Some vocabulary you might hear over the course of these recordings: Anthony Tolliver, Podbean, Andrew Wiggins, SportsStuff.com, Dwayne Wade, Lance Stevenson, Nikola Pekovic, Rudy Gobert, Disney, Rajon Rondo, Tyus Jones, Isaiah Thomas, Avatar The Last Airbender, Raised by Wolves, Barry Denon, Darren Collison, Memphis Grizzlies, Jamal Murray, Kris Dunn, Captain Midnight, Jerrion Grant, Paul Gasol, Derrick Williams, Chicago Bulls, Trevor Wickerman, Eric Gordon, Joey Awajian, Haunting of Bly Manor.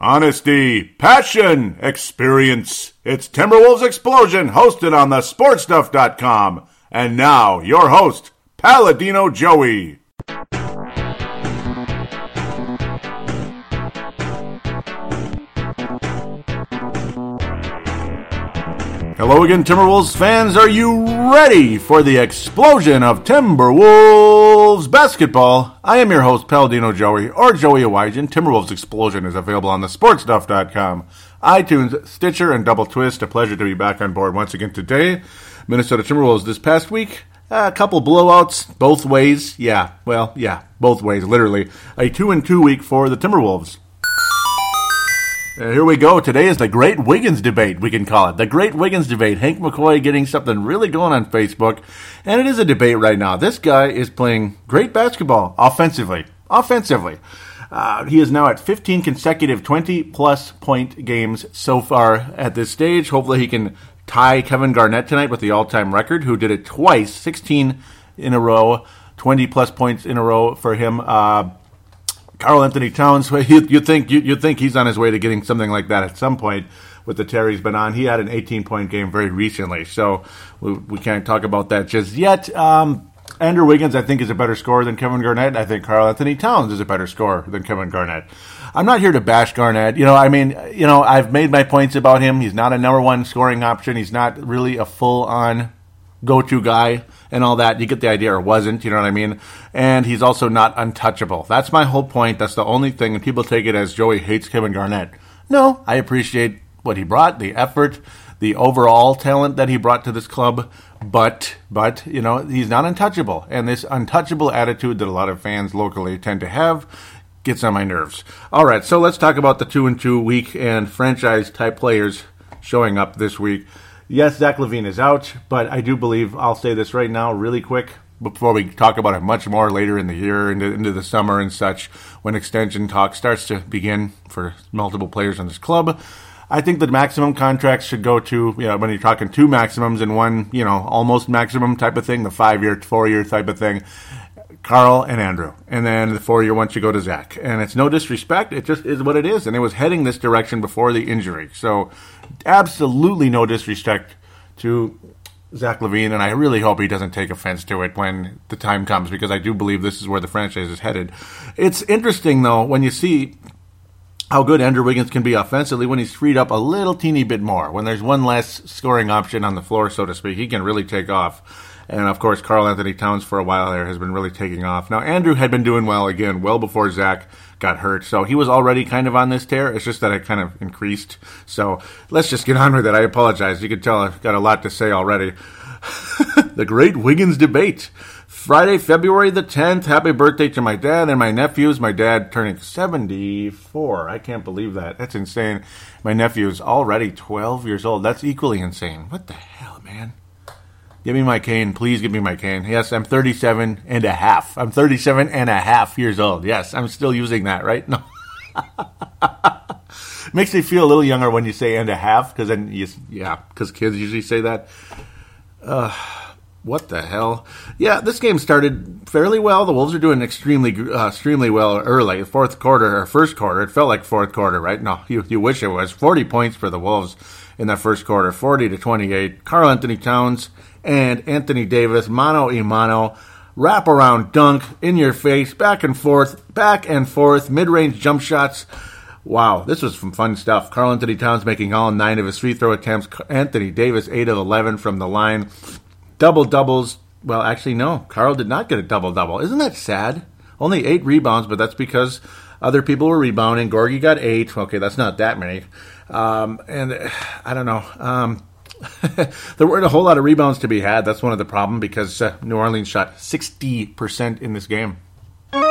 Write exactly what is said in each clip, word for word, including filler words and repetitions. Honesty, passion, experience. It's Timberwolves Explosion, hosted on the sports stuff dot com. And now, your host, Paladino Joey. Hello again, Timberwolves fans. Are you ready for the explosion of Timberwolves basketball? I am your host, Paladino Joey, or Joey Awajian. Timberwolves Explosion is available on the sports stuff dot com, iTunes, Stitcher, and Double Twist. A pleasure to be back on board once again today. Minnesota Timberwolves this past week, a couple blowouts both ways. Yeah, well, yeah, both ways, literally. A two and two week for the Timberwolves. Uh, here we go. Today is the Great Wiggins Debate, we can call it. The Great Wiggins Debate. Hank McCoy getting something really going on Facebook. And it is a debate right now. This guy is playing great basketball offensively. Offensively. Uh, he is now at fifteen consecutive twenty-plus point games so far at this stage. Hopefully he can tie Kevin Garnett tonight with the all-time record, who did it twice, sixteen in a row, twenty-plus points in a row for him. Uh Karl-Anthony Towns, you, you think you, you think he's on his way to getting something like that at some point with the tear he's been on. He had an eighteen-point game very recently, so we, we can't talk about that just yet. Um, Andrew Wiggins, I think, is a better scorer than Kevin Garnett. I think Karl-Anthony Towns is a better scorer than Kevin Garnett. I'm not here to bash Garnett. You know, I mean, you know, I've made my points about him. He's not a number one scoring option. He's not really a full-on go-to guy and all that. You get the idea, or wasn't, you know what I mean? And he's also not untouchable. That's my whole point. That's the only thing. And people take it as Joey hates Kevin Garnett. No, I appreciate what he brought, the effort, the overall talent that he brought to this club. But, but, you know, he's not untouchable. And this untouchable attitude that a lot of fans locally tend to have gets on my nerves. All right, so let's talk about the two and two week and franchise-type players showing up this week. Yes, Zach LaVine is out, but I do believe, I'll say this right now really quick, before we talk about it much more later in the year, into, into the summer and such, when extension talk starts to begin for multiple players in this club, I think the maximum contracts should go to, you know, when you're talking two maximums and one, you know, almost maximum type of thing, the five-year, four-year type of thing, Carl and Andrew. And then the four-year one should go to Zach. And it's no disrespect. It just is what it is. And it was heading this direction before the injury. So absolutely no disrespect to Zach LaVine. And I really hope he doesn't take offense to it when the time comes, because I do believe this is where the franchise is headed. It's interesting, though, when you see how good Andrew Wiggins can be offensively when he's freed up a little teeny bit more. When there's one less scoring option on the floor, so to speak, he can really take off. And, of course, Karl-Anthony Towns for a while there has been really taking off. Now, Andrew had been doing well, again, well before Zach got hurt. So he was already kind of on this tear. It's just that it kind of increased. So let's just get on with it. I apologize. You can tell I've got a lot to say already. The Great Wiggins Debate. Friday, February the tenth. Happy birthday to my dad and my nephews. My dad turning seventy-four. I can't believe that. That's insane. My nephew's already twelve years old. That's equally insane. What the hell, man? Give me my cane. Please give me my cane. Yes, I'm thirty-seven and a half. I'm thirty-seven and a half years old. Yes, I'm still using that, right? No. Makes me feel a little younger when you say and a half, because then, you, yeah, because kids usually say that. Uh, what the hell? Yeah, this game started fairly well. The Wolves are doing extremely uh, extremely well early. Fourth quarter, or first quarter, it felt like fourth quarter, right? No, you, you wish it was. forty points for the Wolves in that first quarter, forty to twenty-eight. Karl-Anthony Towns and Anthony Davis, mano a mano, wraparound dunk, in your face, back and forth, back and forth, mid-range jump shots. Wow, this was some fun stuff. Karl-Anthony Towns making all nine of his free throw attempts. Anthony Davis, eight of eleven from the line. Double-doubles. Well, actually, no. Karl did not get a double-double. Isn't that sad? Only eight rebounds, but that's because other people were rebounding. Gorgui got eight. Okay, that's not that many. Um, and uh, I don't know. Um... There weren't a whole lot of rebounds to be had. That's one of the problem, because uh, New Orleans shot sixty percent in this game. And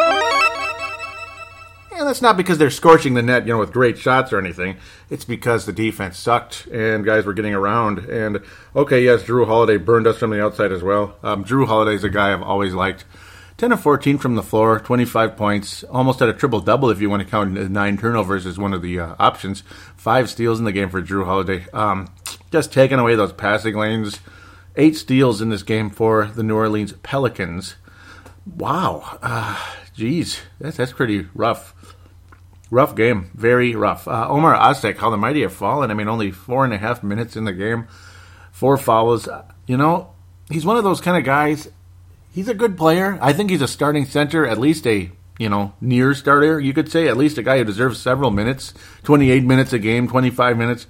that's not because they're scorching the net, you know, with great shots or anything. It's because the defense sucked and guys were getting around. And, okay, yes, Jrue Holiday burned us from the outside as well. Um, Jrue Holiday is a guy I've always liked. ten of fourteen from the floor, twenty-five points, almost at a triple-double if you want to count nine turnovers as one of the uh, options. Five steals in the game for Jrue Holiday. Um... Just taking away those passing lanes. Eight steals in this game for the New Orleans Pelicans. Wow. Uh, geez. That's, that's pretty rough. Rough game. Very rough. Uh, Omar Asik, how the mighty have fallen. I mean, only four and a half minutes in the game. Four fouls. You know, he's one of those kind of guys. He's a good player. I think he's a starting center, at least a, you know, near starter, you could say. At least a guy who deserves several minutes. twenty-eight minutes a game, twenty-five minutes.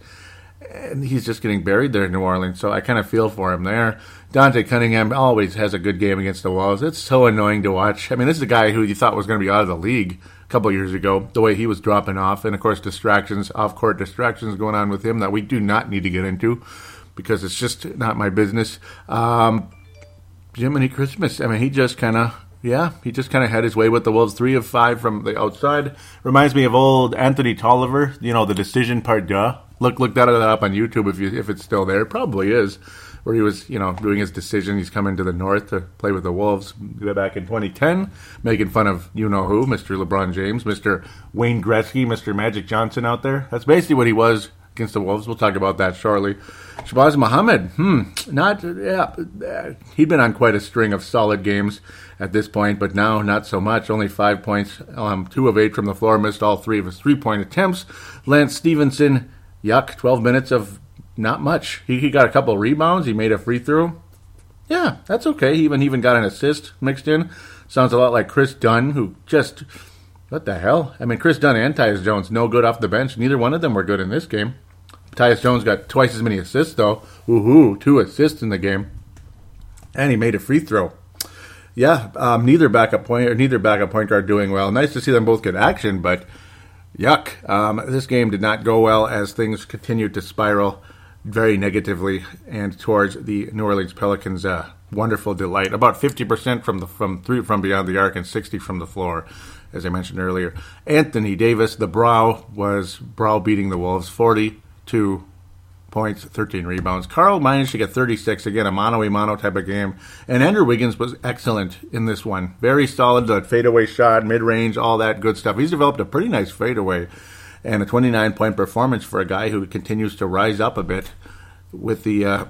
And he's just getting buried there in New Orleans, so I kind of feel for him there. Dante Cunningham always has a good game against the Wolves. It's so annoying to watch. I mean, this is a guy who you thought was going to be out of the league a couple of years ago, the way he was dropping off. And, of course, distractions, off-court distractions going on with him that we do not need to get into because it's just not my business. Um, Jiminy Christmas, I mean, he just kind of... Yeah, he just kind of had his way with the Wolves. Three of five from the outside. Reminds me of old Anthony Tolliver. You know, the decision part, duh. Look, look that up on YouTube if you, if it's still there. It probably is. Where he was, you know, doing his decision. He's coming to the North to play with the Wolves back in twenty ten. Making fun of you-know-who, Mister LeBron James, Mister Wayne Gretzky, Mister Magic Johnson out there. That's basically what he was against the Wolves. We'll talk about that shortly. Shabazz Muhammad, hmm, not, yeah, he'd been on quite a string of solid games at this point, but now not so much. Only five points, um, two of eight from the floor, missed all three of his three-point attempts. Lance Stevenson, yuck, twelve minutes of not much. He, he got a couple rebounds, he made a free throw. Yeah, that's okay. He even, even got an assist mixed in. Sounds a lot like Kris Dunn, who just... What the hell? I mean, Kris Dunn and Tyus Jones, no good off the bench. Neither one of them were good in this game. Tyus Jones got twice as many assists, though. Woohoo, two assists in the game. And he made a free throw. Yeah, um, neither backup point or neither backup point guard doing well. Nice to see them both get action, but yuck. Um, this game did not go well as things continued to spiral very negatively and towards the New Orleans Pelicans' uh, wonderful delight. About fifty percent from the from three from beyond the arc and sixty from the floor. As I mentioned earlier, Anthony Davis, the brow, was brow beating the Wolves, forty-two points, thirteen rebounds. Karl managed to get thirty-six, again, a mano-a-mano type of game. And Andrew Wiggins was excellent in this one. Very solid, the fadeaway shot, mid-range, all that good stuff. He's developed a pretty nice fadeaway and a twenty-nine point performance for a guy who continues to rise up a bit with the uh,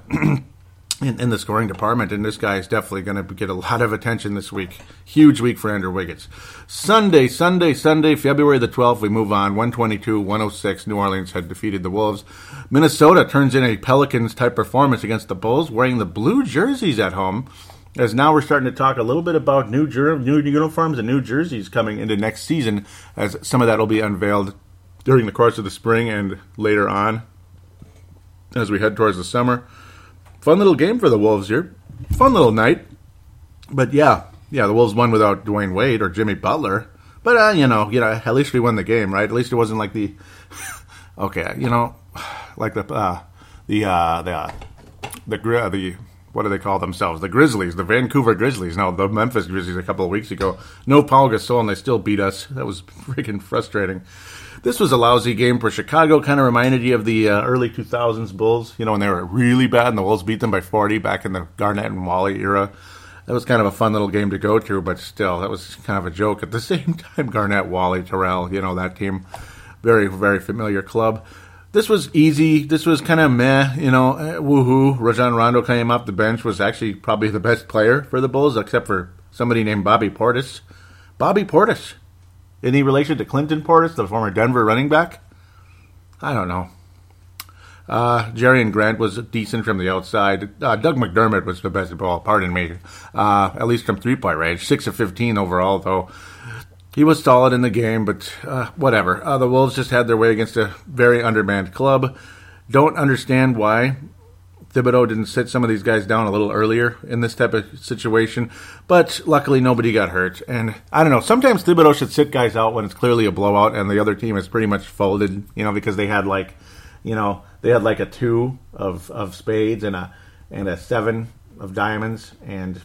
in, in the scoring department, and this guy is definitely going to get a lot of attention this week. Huge week for Andrew Wiggins. Sunday, Sunday, Sunday, February the twelfth, we move on. one twenty-two to one oh six, New Orleans had defeated the Wolves. Minnesota turns in a Pelicans-type performance against the Bulls, wearing the blue jerseys at home, as now we're starting to talk a little bit about new, jer- new uniforms and new jerseys coming into next season, as some of that will be unveiled during the course of the spring and later on as we head towards the summer. Fun little game for the Wolves here. Fun little night. But yeah, yeah, the Wolves won without Dwayne Wade or Jimmy Butler. But, uh, you know, you know, at least we won the game, right? At least it wasn't like the, okay, you know, like the, uh, the, uh, the, uh, the, uh, the, what do they call themselves? The Grizzlies, the Vancouver Grizzlies. No, the Memphis Grizzlies a couple of weeks ago. No Paul Gasol, and they still beat us. That was freaking frustrating. This was a lousy game for Chicago. Kind of reminded you of the uh, early two thousands Bulls, you know, when they were really bad and the Wolves beat them by forty back in the Garnett and Wally era. That was kind of a fun little game to go to, but still, that was kind of a joke. At the same time, Garnett, Wally, Terrell, you know, that team, very, very familiar club. This was easy. This was kind of meh, you know, woohoo. Rajon Rondo came off the bench, was actually probably the best player for the Bulls, except for somebody named Bobby Portis. Bobby Portis. Any relation to Clinton Portis, the former Denver running back? I don't know. Uh, Jerrion Grant was decent from the outside. Uh, Doug McDermott was the best ball, pardon me, uh, at least from three-point range. six of fifteen overall, though. He was solid in the game, but uh, whatever. Uh, the Wolves just had their way against a very undermanned club. Don't understand why Thibodeau didn't sit some of these guys down a little earlier in this type of situation, but luckily nobody got hurt. And I don't know, sometimes Thibodeau should sit guys out when it's clearly a blowout and the other team is pretty much folded, you know, because they had like, you know, they had like a two of, of spades and a and a seven of diamonds and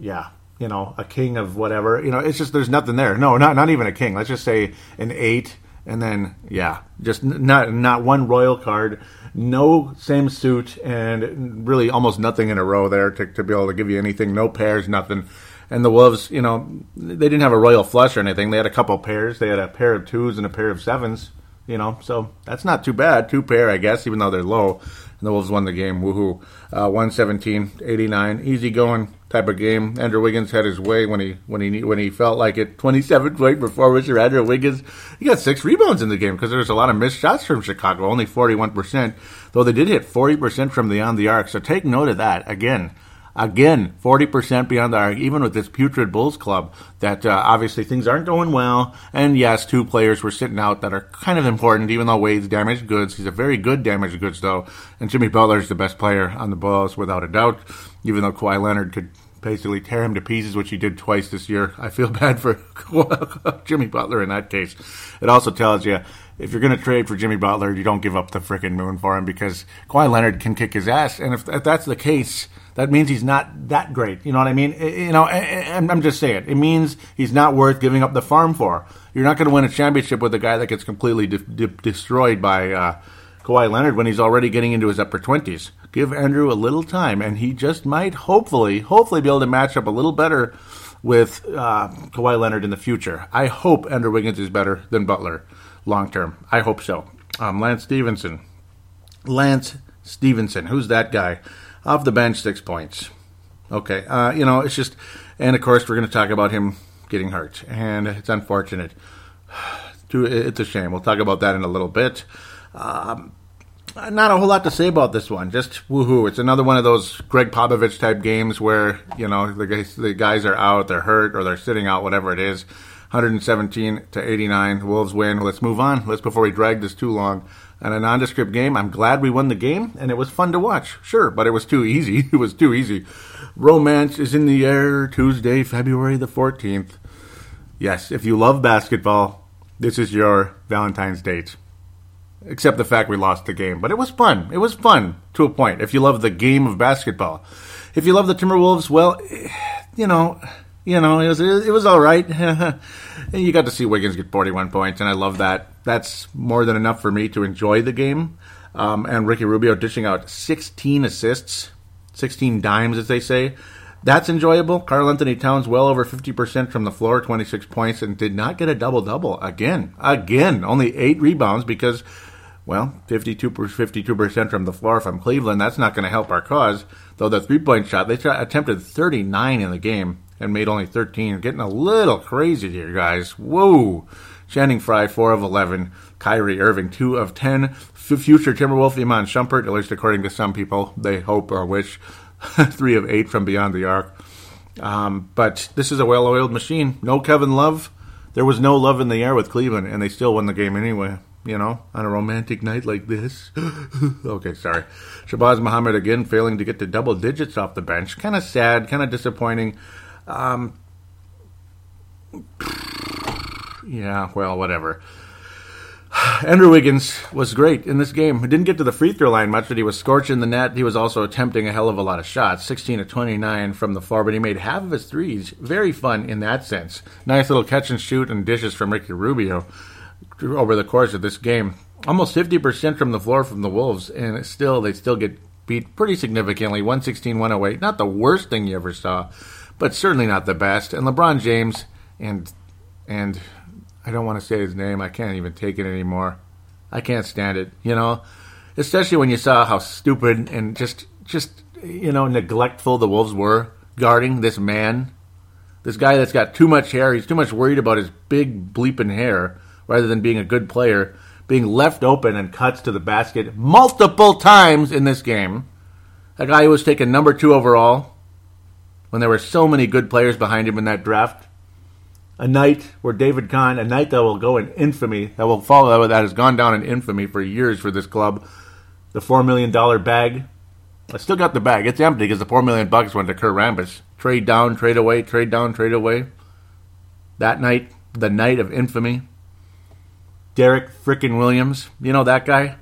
yeah, you know, a king of whatever. You know, it's just there's nothing there. No, not not even a king. Let's just say an eight. And then, yeah, just not not one royal card, no same suit, and really almost nothing in a row there to, to be able to give you anything. No pairs, nothing. And the Wolves, you know, they didn't have a royal flush or anything. They had a couple pairs. They had a pair of twos and a pair of sevens, you know. So that's not too bad. Two pair, I guess, even though they're low. And the Wolves won the game. Woohoo. Uh, one seventeen to eighty-nine. Easy going. type of game. Andrew Wiggins had his way when he when he when he felt like it. twenty-seven point performance for Andrew Wiggins. He got six rebounds in the game because there was a lot of missed shots from Chicago, only forty-one percent, though they did hit forty percent from beyond the arc. So take note of that again. Again, forty percent beyond the arc, even with this putrid Bulls club, that uh, obviously things aren't going well. And yes, two players were sitting out that are kind of important, even though Wade's damaged goods. He's a very good damaged goods, though. And Jimmy Butler's the best player on the Bulls, without a doubt, even though Kawhi Leonard could basically tear him to pieces, which he did twice this year. I feel bad for Jimmy Butler in that case. It also tells you, if you're going to trade for Jimmy Butler, you don't give up the freaking moon for him, because Kawhi Leonard can kick his ass. And if, if that's the case, that means he's not that great. You know what I mean? You know, I'm just saying. It means he's not worth giving up the farm for. You're not going to win a championship with a guy that gets completely de- de- destroyed by uh, Kawhi Leonard when he's already getting into his upper twenties. Give Andrew a little time, and he just might hopefully, hopefully be able to match up a little better with uh, Kawhi Leonard in the future. I hope Andrew Wiggins is better than Butler long term. I hope so. Um, Lance Stevenson. Lance Stevenson. Who's that guy? Off the bench, six points. Okay, uh, you know, it's just... And, of course, we're going to talk about him getting hurt. And it's unfortunate. It's a shame. We'll talk about that in a little bit. Um, not a whole lot to say about this one. Just woohoo. It's another one of those Greg Popovich-type games where, you know, the guys, the guys are out, they're hurt, or they're sitting out, whatever it is. one seventeen to eighty-nine. The Wolves win. Let's move on. Let's, before we drag this too long... And a nondescript game. I'm glad we won the game, and it was fun to watch. Sure, but it was too easy. It was too easy. Romance is in the air, Tuesday, February the fourteenth. Yes, if you love basketball, this is your Valentine's date. Except the fact we lost the game. But it was fun. It was fun, to a point, if you love the game of basketball. If you love the Timberwolves, well, you know... You know, it was it was all right. And you got to see Wiggins get forty-one points, and I love that. That's more than enough for me to enjoy the game. Um, and Ricky Rubio dishing out sixteen assists, sixteen dimes, as they say. That's enjoyable. Karl-Anthony Towns well over fifty percent from the floor, twenty-six points, and did not get a double-double again. Again, only eight rebounds because, well, fifty-two percent from the floor from Cleveland. That's not going to help our cause. Though the three-point shot, they tried, attempted thirty-nine in the game. And made only thirteen. Getting a little crazy here, guys. Whoa. Channing Frye, four of eleven. Kyrie Irving, two of ten. F- future Timberwolf, Iman Shumpert, at least according to some people, they hope or wish, three of eight from beyond the arc. Um, but this is a well-oiled machine. No Kevin Love. There was no love in the air with Cleveland, and they still won the game anyway. You know, on a romantic night like this. Okay, sorry. Shabazz Muhammad, again, failing to get to double digits off the bench. Kind of sad, kind of disappointing. Um, yeah, well, whatever. Andrew Wiggins was great in this game. He didn't get to the free throw line much, but he was scorching the net. He was also attempting a hell of a lot of shots, sixteen of twenty-nine from the floor, but he made half of his threes. Very fun in that sense. Nice little catch and shoot and dishes from Ricky Rubio over the course of this game. Almost fifty percent from the floor from the Wolves, and still they still get beat pretty significantly, one sixteen to one oh eight. Not the worst thing you ever saw, but certainly not the best. And LeBron James, and and I don't want to say his name. I can't even take it anymore. I can't stand it, you know, especially when you saw how stupid and just, just you know, neglectful the Wolves were guarding this man, this guy that's got too much hair. He's too much worried about his big bleeping hair rather than being a good player, being left open and cuts to the basket multiple times in this game. A guy who was taken number two overall, when there were so many good players behind him in that draft. A night where David Kahn, a night that will go in infamy, that will follow, that has gone down in infamy for years for this club. The four million dollars bag. I still got the bag. It's empty because the four million dollars bucks went to Kurt Rambis. Trade down, trade away, trade down, trade away. That night, the night of infamy. Derrick frickin' Williams. You know that guy?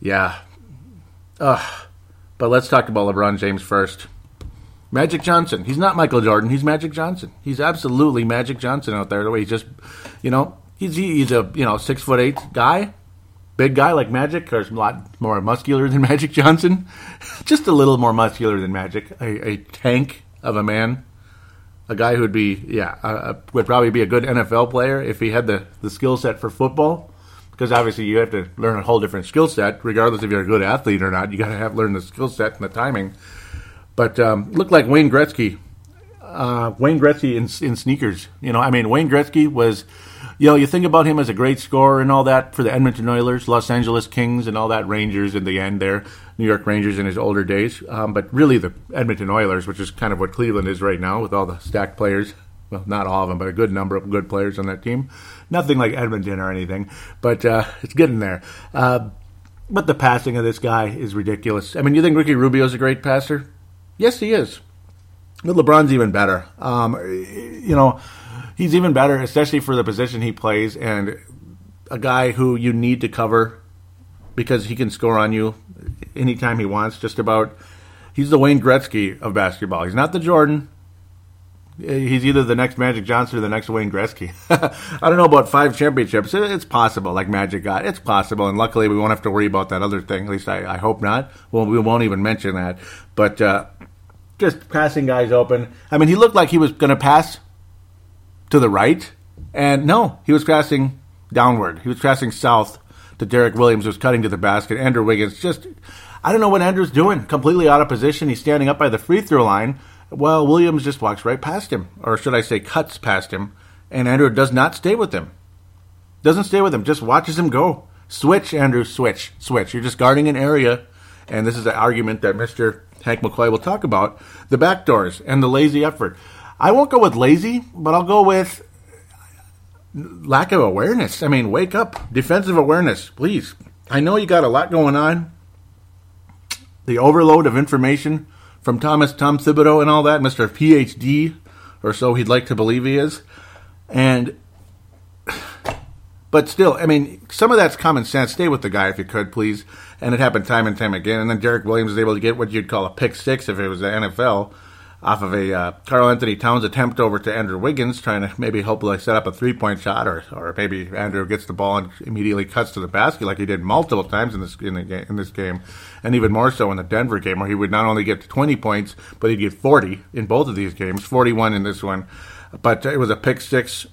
Yeah. Ugh. But let's talk about LeBron James first. Magic Johnson. He's not Michael Jordan. He's Magic Johnson. He's absolutely Magic Johnson out there. The way he's just, you know, he's he's a you know six foot eight guy, big guy like Magic. Or a lot more muscular than Magic Johnson, just a little more muscular than Magic. A, a tank of a man, a guy who'd be yeah uh, would probably be a good N F L player if he had the the skill set for football. Because obviously you have to learn a whole different skill set, regardless if you're a good athlete or not. You got to have learn the skill set and the timing. But um, looked like Wayne Gretzky. Uh, Wayne Gretzky in, in sneakers. You know, I mean, Wayne Gretzky was, you know, you think about him as a great scorer and all that for the Edmonton Oilers, Los Angeles Kings, and all that, Rangers in the end there, New York Rangers in his older days. Um, but really the Edmonton Oilers, which is kind of what Cleveland is right now with all the stacked players. Well, not all of them, but a good number of good players on that team. Nothing like Edmonton or anything, but uh, it's getting there. Uh, but the passing of this guy is ridiculous. I mean, you think Ricky Rubio's a great passer? Yes, he is. But LeBron's even better. Um, you know, he's even better, especially for the position he plays, and a guy who you need to cover because he can score on you anytime he wants, just about. He's the Wayne Gretzky of basketball. He's not the Jordan. He's either the next Magic Johnson or the next Wayne Gretzky. I don't know about five championships. It's possible, like Magic got. It's possible, and luckily we won't have to worry about that other thing. At least I, I hope not. Well, we won't even mention that. But uh, just passing guys open. I mean, he looked like he was going to pass to the right, and no, he was passing downward. He was passing south to Derrick Williams, who was cutting to the basket. Andrew Wiggins, just, I don't know what Andrew's doing. Completely out of position. He's standing up by the free throw line. Well, Williams just walks right past him, or should I say cuts past him, and Andrew does not stay with him. Doesn't stay with him, just watches him go. Switch, Andrew, switch, switch. You're just guarding an area, and this is an argument that Mister Hank McCoy will talk about, the backdoors and the lazy effort. I won't go with lazy, but I'll go with lack of awareness. I mean, wake up. Defensive awareness, please. I know you got a lot going on. The overload of information from Thomas Tom Thibodeau and all that, Mister P H D, or so he'd like to believe he is. And, but still, I mean, some of that's common sense. Stay with the guy if you could, please. And it happened time and time again. And then Derrick Williams was able to get what you'd call a pick six if it was the N F L, off of a uh, Karl-Anthony Towns attempt over to Andrew Wiggins, trying to maybe hopefully set up a three-point shot, or or maybe Andrew gets the ball and immediately cuts to the basket like he did multiple times in this in, the, in this game, and even more so in the Denver game, where he would not only get to twenty points, but he'd get forty in both of these games, forty-one in this one. But it was a pick six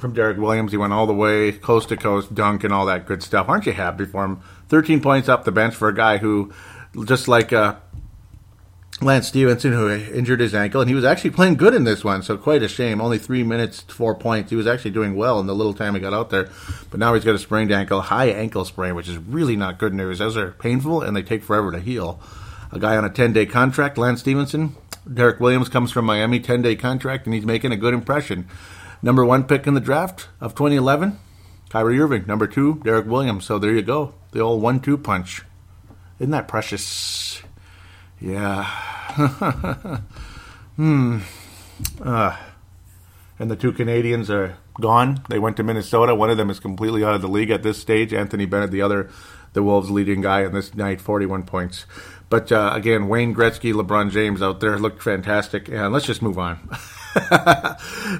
from Derrick Williams. He went all the way, coast to coast, dunk, and all that good stuff. Aren't you happy for him? thirteen points off the bench for a guy who, just like Uh, Lance Stevenson, who injured his ankle, and he was actually playing good in this one, so quite a shame. Only three minutes, four points. He was actually doing well in the little time he got out there, but now he's got a sprained ankle, high ankle sprain, which is really not good news. Those are painful, and they take forever to heal. A guy on a ten-day contract, Lance Stevenson. Derrick Williams comes from Miami, ten-day contract, and he's making a good impression. Number one pick in the draft of twenty eleven, Kyrie Irving. Number two, Derrick Williams. So there you go, the old one two punch. Isn't that precious? Yeah. hmm. Uh, and the two Canadians are gone. They went to Minnesota. One of them is completely out of the league at this stage. Anthony Bennett, the other, the Wolves' leading guy in this night, forty-one points. But uh, again, Wayne Gretzky, LeBron James out there looked fantastic. And let's just move on.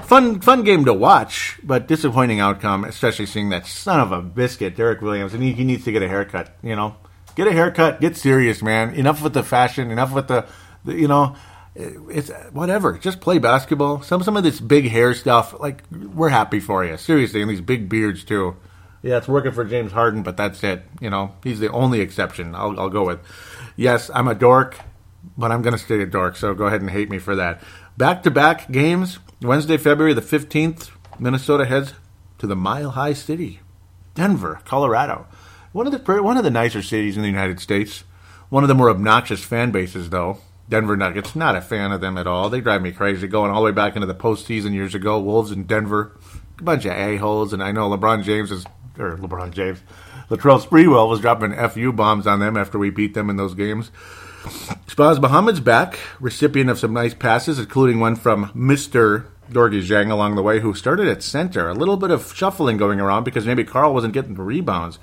fun, fun game to watch, but disappointing outcome, especially seeing that son of a biscuit, Derrick Williams. And he, he needs to get a haircut, you know. Get a haircut. Get serious, man. Enough with the fashion. Enough with the, the you know, it's whatever. Just play basketball. Some some of this big hair stuff, like, we're happy for you. Seriously, and these big beards, too. Yeah, it's working for James Harden, but that's it. You know, he's the only exception I'll, I'll go with. Yes, I'm a dork, but I'm going to stay a dork, so go ahead and hate me for that. Back-to-back games. Wednesday, February the fifteenth, Minnesota heads to the Mile High City, Denver, Colorado. One of the one of the nicer cities in the United States. One of the more obnoxious fan bases, though. Denver Nuggets, not a fan of them at all. They drive me crazy. Going all the way back into the postseason years ago, Wolves in Denver, a bunch of a-holes. And I know LeBron James is or LeBron James, Latrell Sprewell was dropping F U bombs on them after we beat them in those games. Shabazz Muhammad's back, recipient of some nice passes, including one from Mister Gorgui Dieng along the way, who started at center. A little bit of shuffling going around because maybe Karl wasn't getting the rebounds.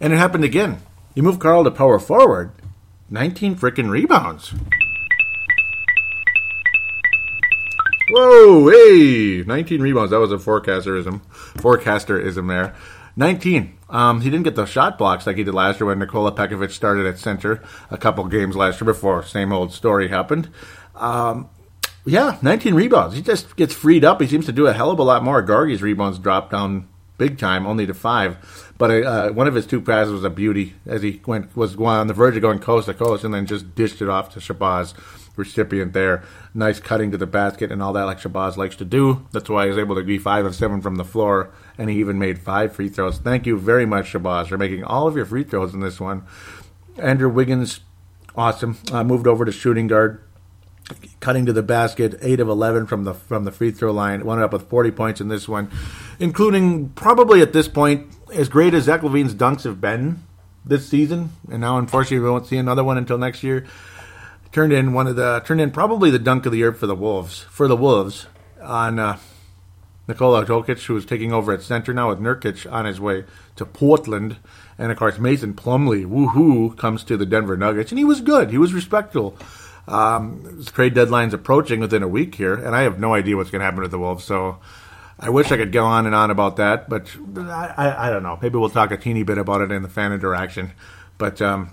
And it happened again. You move Karl to power forward, nineteen frickin' rebounds. Whoa, hey, nineteen rebounds. That was a forecasterism. Forecasterism there. nineteen. Um, he didn't get the shot blocks like he did last year when Nikola Pekovic started at center a couple games last year before same old story happened. Um, yeah, nineteen rebounds. He just gets freed up. He seems to do a hell of a lot more. Gargi's rebounds drop down big time, only to five. But uh, one of his two passes was a beauty as he went was on the verge of going coast to coast and then just dished it off to Shabazz, recipient there. Nice cutting to the basket and all that, like Shabazz likes to do. That's why he was able to be five of seven from the floor, and he even made five free throws. Thank you very much, Shabazz, for making all of your free throws in this one. Andrew Wiggins, awesome. Uh, moved over to shooting guard. Cutting to the basket, eight of eleven from the from the free throw line. Wound up with forty points in this one, including probably at this point, as great as Zach LaVine's dunks have been this season, and now unfortunately we won't see another one until next year. Turned in one of the turned in probably the dunk of the year for the Wolves for the Wolves on uh, Nikola Jokic, who is taking over at center now with Nurkic on his way to Portland. And of course Mason Plumlee, woohoo, comes to the Denver Nuggets, and he was good. He was respectful. Um, trade deadline's approaching within a week here, and I have no idea what's going to happen with the Wolves, so I wish I could go on and on about that, but I, I, I don't know. Maybe we'll talk a teeny bit about it in the fan interaction, but um,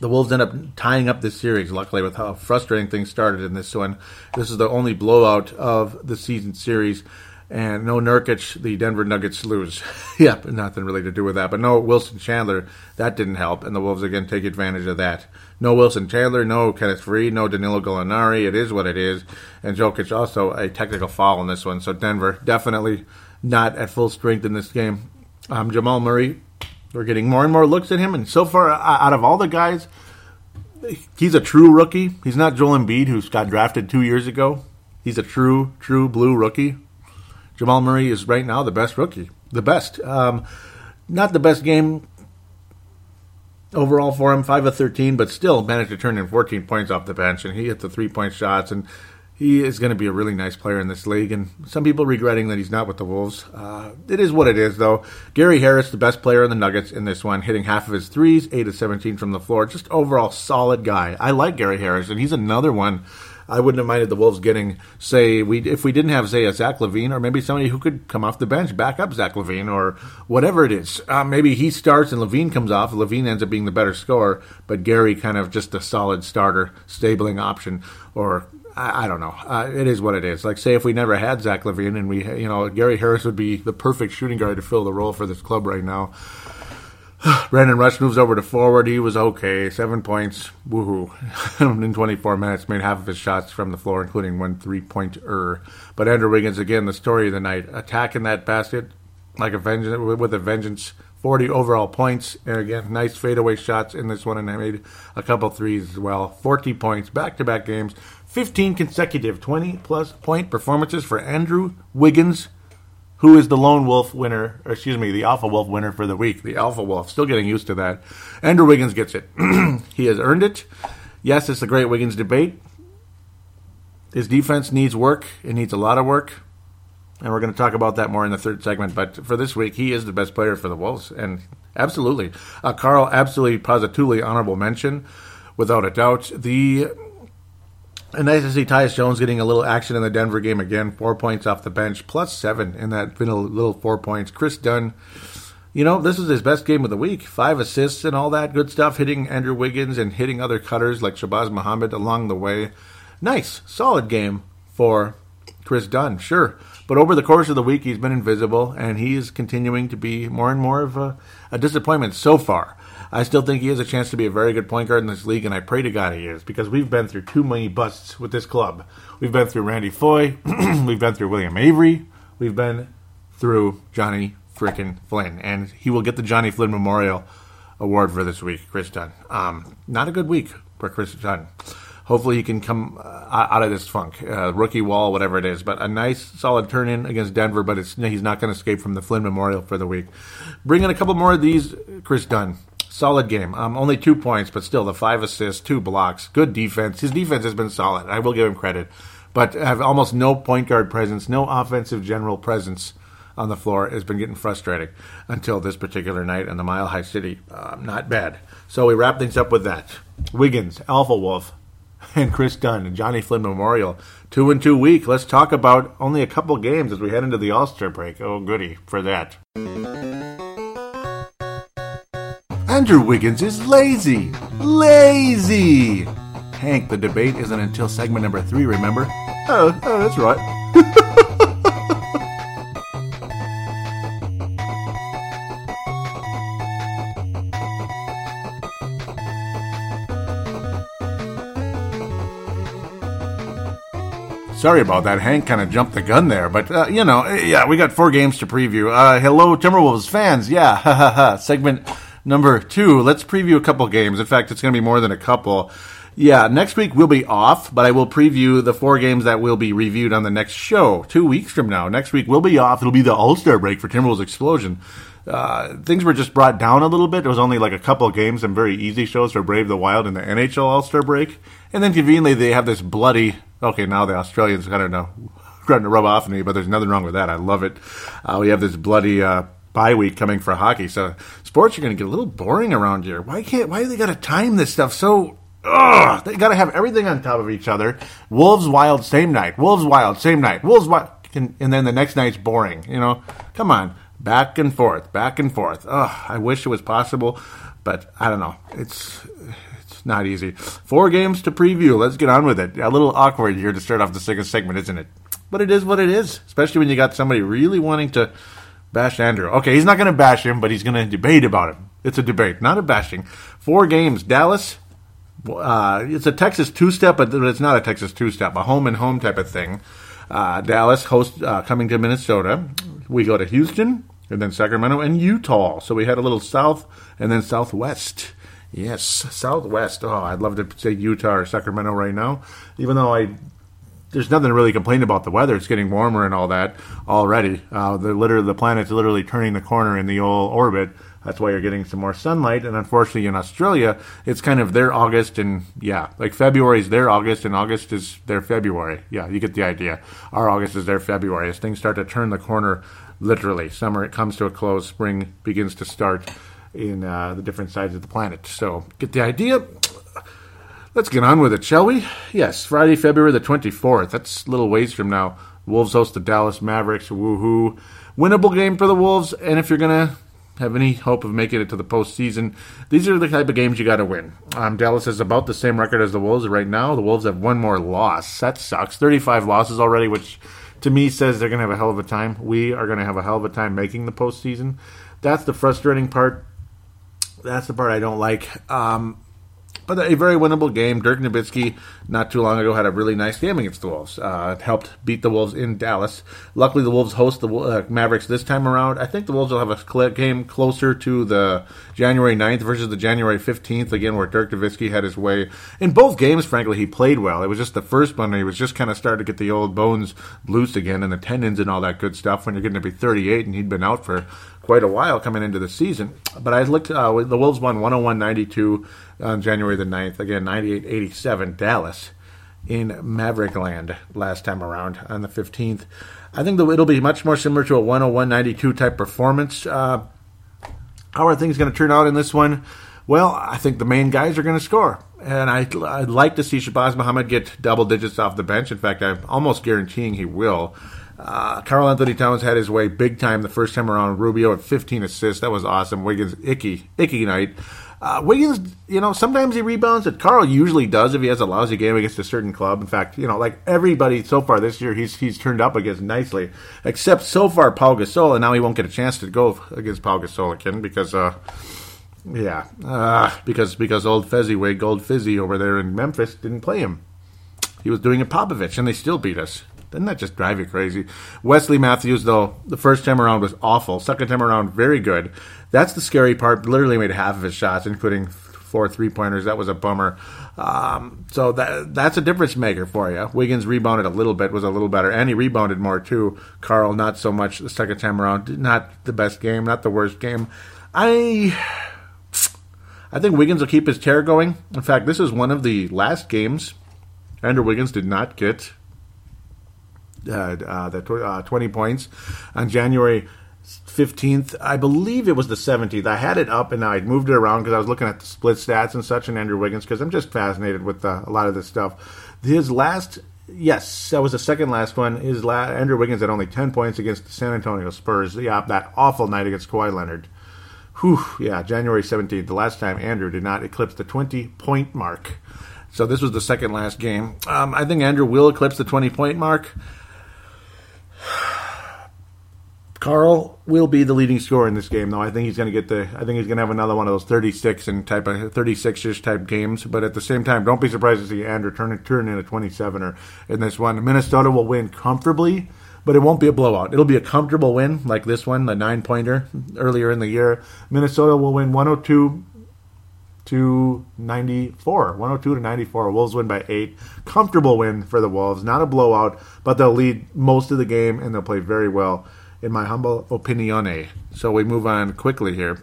the Wolves end up tying up this series, luckily, with how frustrating things started in this one. This is the only blowout of the season series, and no Nurkic, the Denver Nuggets lose. Yep, nothing really to do with that, but no Wilson Chandler, that didn't help, and the Wolves again take advantage of that. No Wilson Chandler, no Kenneth Reed, no Danilo Gallinari. It is what it is. And Jokic also a technical foul in this one. So Denver definitely not at full strength in this game. Um, Jamal Murray, we're getting more and more looks at him. And so far, out of all the guys, he's a true rookie. He's not Joel Embiid, who got drafted two years ago. He's a true, true blue rookie. Jamal Murray is right now the best rookie. The best. Um, not the best game overall for him, five of thirteen, but still managed to turn in fourteen points off the bench, and he hit the three-point shots, and he is going to be a really nice player in this league, and some people regretting that he's not with the Wolves. Uh, it is what it is, though. Gary Harris, the best player in the Nuggets in this one, hitting half of his threes, eight of seventeen from the floor, just overall solid guy. I like Gary Harris, and he's another one I wouldn't have minded the Wolves getting, say, we if we didn't have, say, a Zach LaVine or maybe somebody who could come off the bench, back up Zach LaVine or whatever it is. Uh, maybe he starts and LaVine comes off. LaVine ends up being the better scorer, but Gary kind of just a solid starter, stabling option, or I, I don't know. Uh, it is what it is. Like, say, if we never had Zach LaVine and we, you know, Gary Harris would be the perfect shooting guard to fill the role for this club right now. Brandon Rush moves over to forward. He was okay. Seven points. Woohoo. In twenty-four minutes, made half of his shots from the floor, including one three-pointer. But Andrew Wiggins, again, the story of the night. Attacking that basket like a vengeance, with a vengeance. forty overall points. And again, nice fadeaway shots in this one. And I made a couple threes as well. forty points, back-to-back games. fifteen consecutive twenty-plus point performances for Andrew Wiggins, who is the lone wolf winner, or excuse me, the alpha wolf winner for the week. The alpha wolf, still getting used to that. Andrew Wiggins gets it. He has earned it. Yes, it's a great Wiggins debate. His defense needs work. It needs a lot of work. And we're going to talk about that more in the third segment. But for this week, he is the best player for the Wolves. And absolutely. Uh, Karl, absolutely, positively honorable mention, without a doubt. The... And nice to see Tyus Jones getting a little action in the Denver game again. Four points off the bench, plus seven in that little four points. Kris Dunn, you know, this is his best game of the week. Five assists and all that good stuff, hitting Andrew Wiggins and hitting other cutters like Shabazz Muhammad along the way. Nice, solid game for Kris Dunn, sure. But over the course of the week, he's been invisible, and he is continuing to be more and more of a, a disappointment so far. I still think he has a chance to be a very good point guard in this league, and I pray to God he is, because we've been through too many busts with this club. We've been through Randy Foye. We've been through William Avery. We've been through Johnny frickin' Flynn, and he will get the Johnny Flynn Memorial Award for this week, Kris Dunn. Um, not a good week for Kris Dunn. Hopefully he can come uh, out of this funk, uh, rookie wall, whatever it is. But a nice, solid turn-in against Denver, but it's, he's not going to escape from the Flynn Memorial for the week. Bring in a couple more of these, Kris Dunn. Solid game. Um, only two points, but still the five assists, two blocks. Good defense. His defense has been solid. I will give him credit. But have almost no point guard presence, no offensive general presence on the floor. Has been getting frustrating until this particular night in the Mile High City. Uh, not bad. So we wrap things up with that. Wiggins, Alpha Wolf, and Kris Dunn, and Johnny Flynn Memorial. Two and two week. Let's talk about only a couple games as we head into the All-Star break. Oh, goody for that. Andrew Wiggins is lazy. Lazy. Hank, the debate isn't until segment number three, remember? Oh, oh that's right. Sorry about that. Hank kind of jumped the gun there. But, uh, you know, yeah, we got four games to preview. Uh, hello, Timberwolves fans. Yeah, ha, ha, ha. Segment number two. Let's preview a couple games. In fact, it's going to be more than a couple. Yeah, next week we'll be off, but I will preview the four games that will be reviewed on the next show. Two weeks from now. Next week we'll be off. It'll be the All-Star break for Timberwolves Explosion. Uh, things were just brought down a little bit. There was only like a couple games, some very easy shows for Brave the Wild and the N H L All-Star break. And then conveniently they have this bloody... Okay, now the Australians, I don't know, starting to rub off on me, but there's nothing wrong with that. I love it. Uh, we have this bloody uh, bye week coming for hockey. So sports are going to get a little boring around here. Why can't? Why do they got to time this stuff so... Ugh, they got to have everything on top of each other. Wolves Wild same night. Wolves Wild same night. Wolves Wild, and, and then the next night's boring. You know, come on, back and forth, back and forth. Ugh, I wish it was possible, but I don't know. It's it's not easy. Four games to preview. Let's get on with it. A little awkward here to start off the second segment, isn't it? But it is what it is. Especially when you got somebody really wanting to bash Andrew. Okay, he's not going to bash him, but he's going to debate about him. It's a debate, not a bashing. Four games. Dallas. Uh, it's a Texas two-step, but it's not a Texas two-step, a home-and-home type of thing. Uh, Dallas host uh, coming to Minnesota. We go to Houston, and then Sacramento, and Utah. So we had a little south, and then southwest. Yes, southwest. Oh, I'd love to say Utah or Sacramento right now, even though I... There's nothing to really complain about the weather. It's getting warmer and all that already. Uh, the, literally, the planet's literally turning the corner in the old orbit. That's why you're getting some more sunlight. And unfortunately, in Australia, it's kind of their August and, yeah, like February is their August and August is their February. Yeah, you get the idea. Our August is their February as things start to turn the corner literally. Summer, it comes to a close. Spring begins to start in uh, the different sides of the planet. So get the idea. Let's get on with it, shall we? Yes, Friday, February the twenty-fourth. That's a little ways from now. Wolves host the Dallas Mavericks. Woohoo. Winnable game for the Wolves. And if you're going to have any hope of making it to the postseason, these are the type of games you got to win. Um, Dallas is about the same record as the Wolves right now. The Wolves have one more loss. That sucks. thirty-five losses already, which to me says they're going to have a hell of a time. We are going to have a hell of a time making the postseason. That's the frustrating part. That's the part I don't like. Um... But a very winnable game. Dirk Nowitzki, not too long ago, had a really nice game against the Wolves. Uh, helped beat the Wolves in Dallas. Luckily, the Wolves host the uh, Mavericks this time around. I think the Wolves will have a game closer to the January ninth versus the January fifteenth, again, where Dirk Nowitzki had his way. In both games, frankly, he played well. It was just the first one. He was just kind of starting to get the old bones loose again and the tendons and all that good stuff when you're getting to be thirty-eight, and he'd been out for quite a while coming into the season. But I looked, uh, the Wolves won one oh one ninety-two on January the ninth. Again, ninety-eight eighty-seven Dallas in Maverickland last time around on the fifteenth. I think the, it'll be much more similar to a one oh one ninety-two type performance. Uh, how are things going to turn out in this one? Well, I think the main guys are going to score. And I'd, I'd like to see Shabazz Muhammad get double digits off the bench. In fact, I'm almost guaranteeing he will. Uh, Karl-Anthony Towns had his way big time the first time around. Rubio at fifteen assists. That was awesome. Wiggins, icky, icky night. Uh, Wiggins, you know, sometimes he rebounds. It Karl usually does if he has a lousy game against a certain club. In fact, you know, like everybody so far this year, he's he's turned up against nicely. Except so far Paul Gasol, and now he won't get a chance to go against Paul Gasol again because, uh, yeah, uh, because because old Fezziwig, old Fizzy over there in Memphis didn't play him. He was doing a Popovich, and they still beat us. Doesn't that just drive you crazy? Wesley Matthews, though, the first time around was awful. Second time around, very good. That's the scary part. Literally made half of his shots, including four three-pointers. That was a bummer. Um, so that that's a difference maker for you. Wiggins rebounded a little bit, was a little better, and he rebounded more, too. Karl, not so much the second time around. Not the best game, not the worst game. I... I think Wiggins will keep his tear going. In fact, this is one of the last games Andrew Wiggins did not get Uh, uh, the tw- uh, twenty points on January fifteenth. I believe it was the seventeenth. I had it up and I moved it around because I was looking at the split stats and such and Andrew Wiggins because I'm just fascinated with uh, a lot of this stuff. His last, yes, that was the second last one. His la- Andrew Wiggins had only ten points against the San Antonio Spurs. Yeah, that awful night against Kawhi Leonard. Whew, yeah, January seventeenth, the last time Andrew did not eclipse the twenty-point mark. So this was the second last game. Um, I think Andrew will eclipse the twenty-point mark. Karl will be the leading scorer in this game, though. I think he's going to get the. I think he's going to have another one of those thirty-six and type of thirty-six-ish type games. But at the same time, don't be surprised to see Andrew turn turn in a twenty-seven-er in this one. Minnesota will win comfortably, but it won't be a blowout. It'll be a comfortable win like this one, the nine-pointer earlier in the year. Minnesota will win one oh two to ninety-four. one oh two to ninety-four. Wolves win by eight. Comfortable win for the Wolves. Not a blowout, but they'll lead most of the game and they'll play very well, in my humble opinione. So we move on quickly here.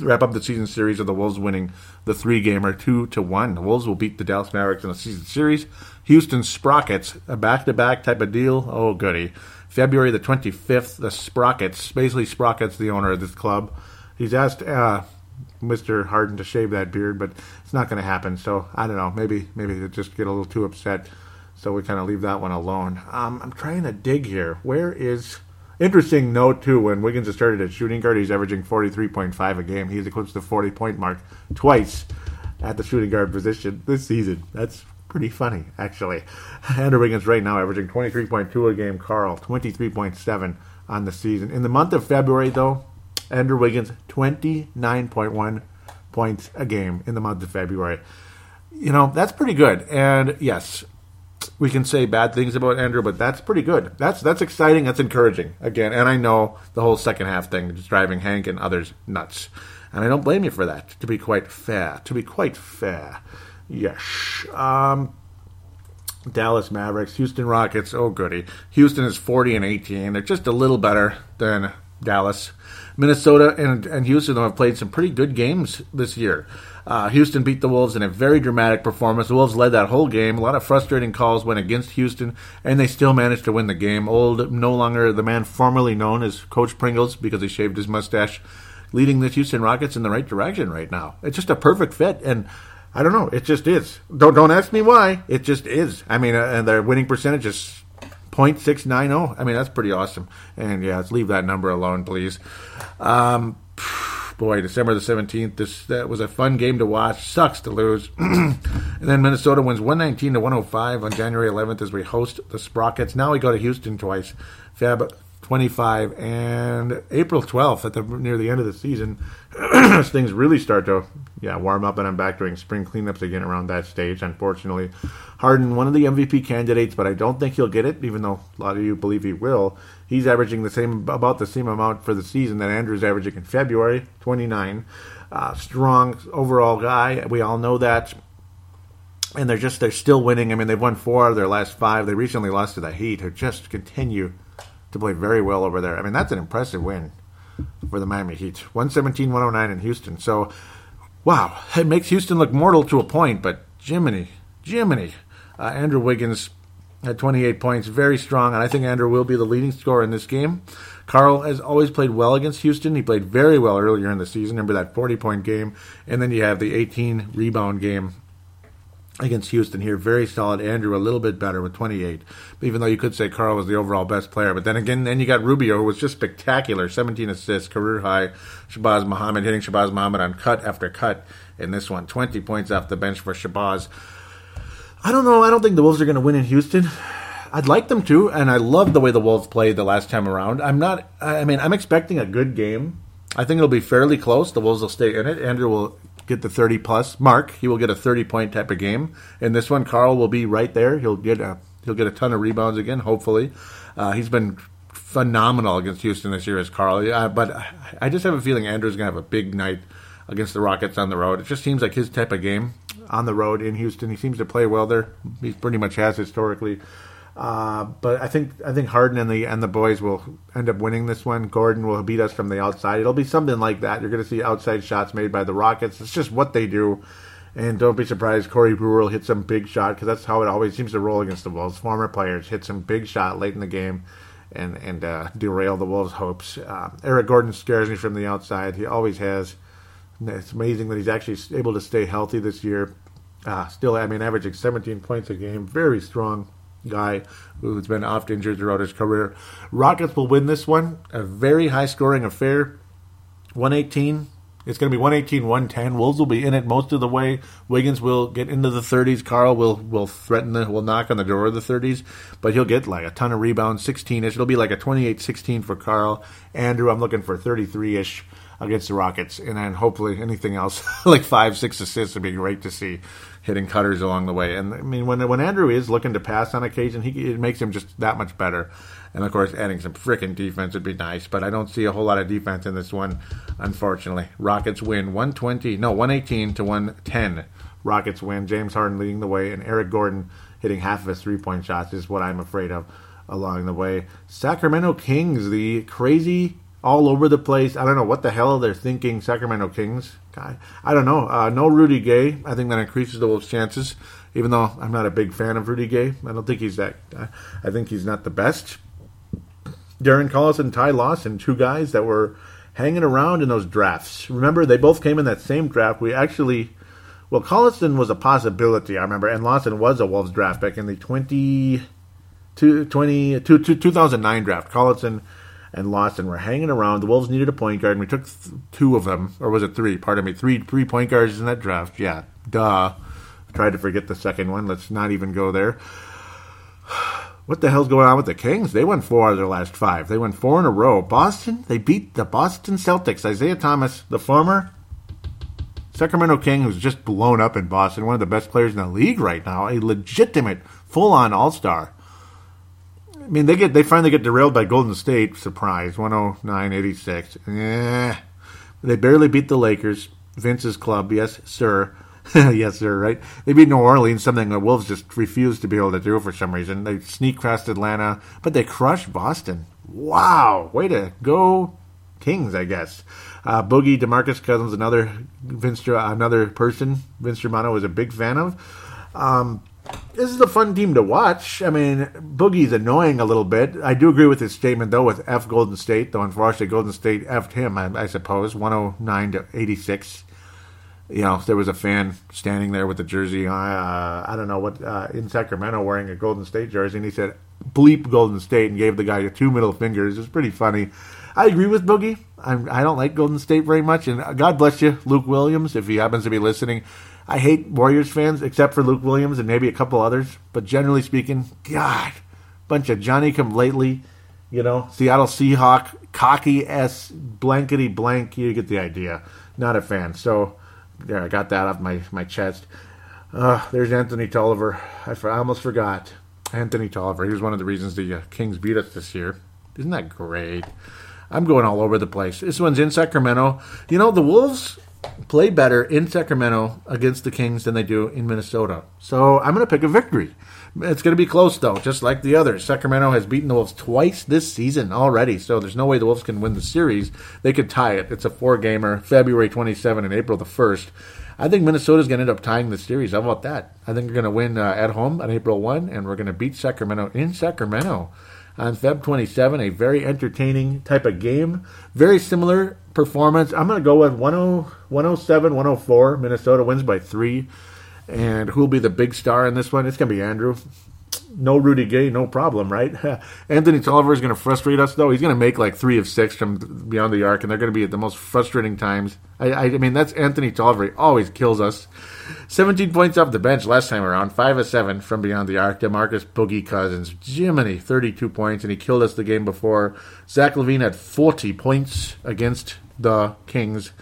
Wrap up the season series of the Wolves winning the three-gamer two to one. The Wolves will beat the Dallas Mavericks in the season series. Houston Sprockets, a back-to-back type of deal. Oh, goody. February the twenty-fifth, the Sprockets, basically Sprockets, the owner of this club. He's asked uh, Mister Harden to shave that beard, but it's not going to happen. So, I don't know. Maybe maybe they just get a little too upset. So we kind of leave that one alone. Um, I'm trying to dig here. Where is... Interesting note, too, when Wiggins has started at shooting guard, he's averaging forty-three point five a game. He's eclipsed the forty-point mark twice at the shooting guard position this season. That's pretty funny, actually. Andrew Wiggins right now averaging twenty-three point two a game. Karl, twenty-three point seven on the season. In the month of February, though, Andrew Wiggins, twenty-nine point one points a game in the month of February. You know, that's pretty good. And, yes, we can say bad things about Andrew, but that's pretty good. That's that's exciting. That's encouraging. Again, and I know the whole second half thing is driving Hank and others nuts. And I don't blame you for that, to be quite fair. To be quite fair. Yes. Um, Dallas Mavericks, Houston Rockets, oh goody. Houston is forty and eighteen. They're just a little better than Dallas. Minnesota and, and Houston have played some pretty good games this year. Uh, Houston beat the Wolves in a very dramatic performance. The Wolves led that whole game. A lot of frustrating calls went against Houston, and they still managed to win the game. Old, no longer the man formerly known as Coach Pringles because he shaved his mustache, leading the Houston Rockets in the right direction right now. It's just a perfect fit, and I don't know. It just is. Don't don't ask me why. It just is. I mean, uh, and their winning percentage is point six nine oh. I mean, that's pretty awesome. And, yeah, let's leave that number alone, please. Um... Boy, December the seventeenth, this that was a fun game to watch. Sucks to lose. And then Minnesota wins one nineteen to one oh five on January eleventh as we host the Sprockets. Now we go to Houston twice, Feb twenty-five and April twelfth at the near the end of the season. Things really start to yeah warm up, and I'm back doing spring cleanups again around that stage, unfortunately. Harden, one of the M V P candidates, but I don't think he'll get it, even though a lot of you believe he will. He's averaging the same, about the same amount for the season that Andrew's averaging in February, twenty-nine. Uh, strong overall guy. We all know that. And they're just, they're still winning. I mean, they've won four out of their last five. They recently lost to the Heat, who just continue to play very well over there. I mean, that's an impressive win for the Miami Heat. one seventeen to one oh nine in Houston. So, wow. It makes Houston look mortal to a point, but Jiminy, Jiminy. Uh, Andrew Wiggins at twenty-eight points, very strong, and I think Andrew will be the leading scorer in this game. Karl has always played well against Houston. He played very well earlier in the season. Remember that forty-point game, and then you have the eighteen-rebound game against Houston here. Very solid. Andrew a little bit better with twenty-eight, even though you could say Karl was the overall best player. But then again, then you got Rubio, who was just spectacular, seventeen assists, career high. Shabazz Muhammad hitting Shabazz Muhammad on cut after cut in this one. twenty points off the bench for Shabazz. I don't know. I don't think the Wolves are going to win in Houston. I'd like them to, and I love the way the Wolves played the last time around. I'm not, I mean, I'm expecting a good game. I think it'll be fairly close. The Wolves will stay in it. Andrew will get the thirty-plus mark. He will get a thirty-point type of game. In this one, Karl will be right there. He'll get a, he'll get a ton of rebounds again, hopefully. Uh, he's been phenomenal against Houston this year as Karl. Uh, but I just have a feeling Andrew's going to have a big night against the Rockets on the road. It just seems like his type of game. On the road in Houston, he seems to play well there. He pretty much has historically, uh, but I think I think Harden and the and the boys will end up winning this one. Gordon will beat us from the outside. It'll be something like that. You're going to see outside shots made by the Rockets. It's just what they do, and don't be surprised. Corey Brewer will hit some big shot because that's how it always seems to roll against the Wolves. Former players hit some big shot late in the game, and and uh, derail the Wolves' hopes. Uh, Eric Gordon scares me from the outside. He always has. It's amazing that he's actually able to stay healthy this year. Uh, still, I mean, averaging seventeen points a game. Very strong guy who's been oft injured throughout his career. Rockets will win this one. A very high-scoring affair. one eighteen It's going to be one eighteen, one ten. Wolves will be in it most of the way. Wiggins will get into the thirties. Karl will will threaten the, will knock on the door of the thirties, but he'll get like a ton of rebounds, sixteen-ish. It'll be like a twenty-eight sixteen for Karl. Andrew, I'm looking for thirty-three-ish against the Rockets, and then hopefully anything else, like five, six assists would be great to see, hitting cutters along the way. And I mean, when when Andrew is looking to pass on occasion, he it makes him just that much better. And of course, adding some frickin' defense would be nice, but I don't see a whole lot of defense in this one, unfortunately. Rockets win one twenty, no, one eighteen to one ten. Rockets win. James Harden leading the way, and Eric Gordon hitting half of his three-point shots is what I'm afraid of along the way. Sacramento Kings, the crazy, all over the place. I don't know what the hell they're thinking, Sacramento Kings. God, I don't know. Uh, no Rudy Gay. I think that increases the Wolves' chances, even though I'm not a big fan of Rudy Gay. I don't think he's that. I think he's not the best. Darren Collison and Ty Lawson, two guys that were hanging around in those drafts. Remember, they both came in that same draft. We actually, well, Collison was a possibility, I remember, and Lawson was a Wolves draft back in the twenty, twenty, two, two, two thousand nine draft. Collison and Lawson were hanging around. The Wolves needed a point guard, and we took th- two of them, or was it three? Pardon me, three three point guards in that draft. Yeah, duh. I tried to forget the second one. Let's not even go there. What the hell's going on with the Kings? They won four out of their last five. They won four in a row. Boston, they beat the Boston Celtics. Isaiah Thomas, the former Sacramento King, who's just blown up in Boston, one of the best players in the league right now, a legitimate, full-on all-star. I mean, they get they finally get derailed by Golden State. Surprise, one oh nine eighty-six. Eh. They barely beat the Lakers. Vince's club, yes, sir. Yes, sir, right? They beat New Orleans, something the Wolves just refused to be able to do for some reason. They sneak past Atlanta, but they crush Boston. Wow! Way to go, Kings, I guess. Uh, Boogie, DeMarcus Cousins, another Vince, another person Vince Romano was a big fan of. Um, this is a fun team to watch. I mean, Boogie's annoying a little bit. I do agree with his statement, though, with F Golden State, though unfortunately Golden State F'd him, I, I suppose, one oh nine to eighty-six. You know, there was a fan standing there with a jersey, uh, I don't know what, uh, in Sacramento wearing a Golden State jersey, and he said, bleep Golden State, and gave the guy two middle fingers. It was pretty funny. I agree with Boogie. I'm, I don't like Golden State very much, and God bless you, Luke Williams, if he happens to be listening. I hate Warriors fans, except for Luke Williams and maybe a couple others, but generally speaking, God, bunch of Johnny-come-lately, you know, Seattle Seahawk, cocky-ass, blankety-blank, you get the idea. Not a fan, so... There, I got that off my, my chest. Uh, there's Anthony Tolliver. I, for, I almost forgot. Anthony Tolliver. He was one of the reasons the uh, Kings beat us this year. Isn't that great? I'm going all over the place. This one's in Sacramento. You know, the Wolves play better in Sacramento against the Kings than they do in Minnesota. So I'm going to pick a victory. It's going to be close, though, just like the others. Sacramento has beaten the Wolves twice this season already, so there's no way the Wolves can win the series. They could tie it. It's a four-gamer, February twenty-seventh and April the first. I think Minnesota's going to end up tying the series. How about that? I think we're going to win uh, at home on April first, and we're going to beat Sacramento in Sacramento on February twenty-seventh. A very entertaining type of game. Very similar performance. I'm going to go with one oh seven, one oh four. Minnesota wins by three. And who'll be the big star in this one? It's going to be Andrew. No Rudy Gay, no problem, right? Anthony Tolliver is going to frustrate us, though. He's going to make like three of six from beyond the arc, and they're going to be at the most frustrating times. I, I, I mean, that's Anthony Tolliver. He always kills us. seventeen points off the bench last time around. five of seven from beyond the arc. DeMarcus Boogie Cousins. Jiminy, thirty-two points, and he killed us the game before. Zach LaVine had forty points against the Kings.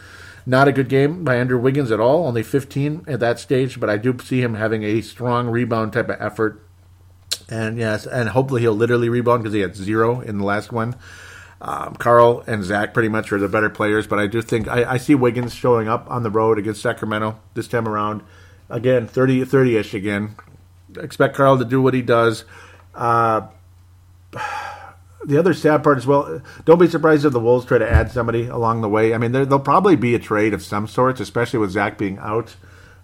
Not a good game by Andrew Wiggins at all, only fifteen at that stage, but I do see him having a strong rebound type of effort. And yes, and hopefully he'll literally rebound because he had zero in the last one. Um, Karl and Zach pretty much are the better players, but I do think I, I see Wiggins showing up on the road against Sacramento this time around. Again, thirty, thirty-ish again. Expect Karl to do what he does. Uh... The other sad part as well, don't be surprised if the Wolves try to add somebody along the way. I mean, there'll probably be a trade of some sorts, especially with Zach being out.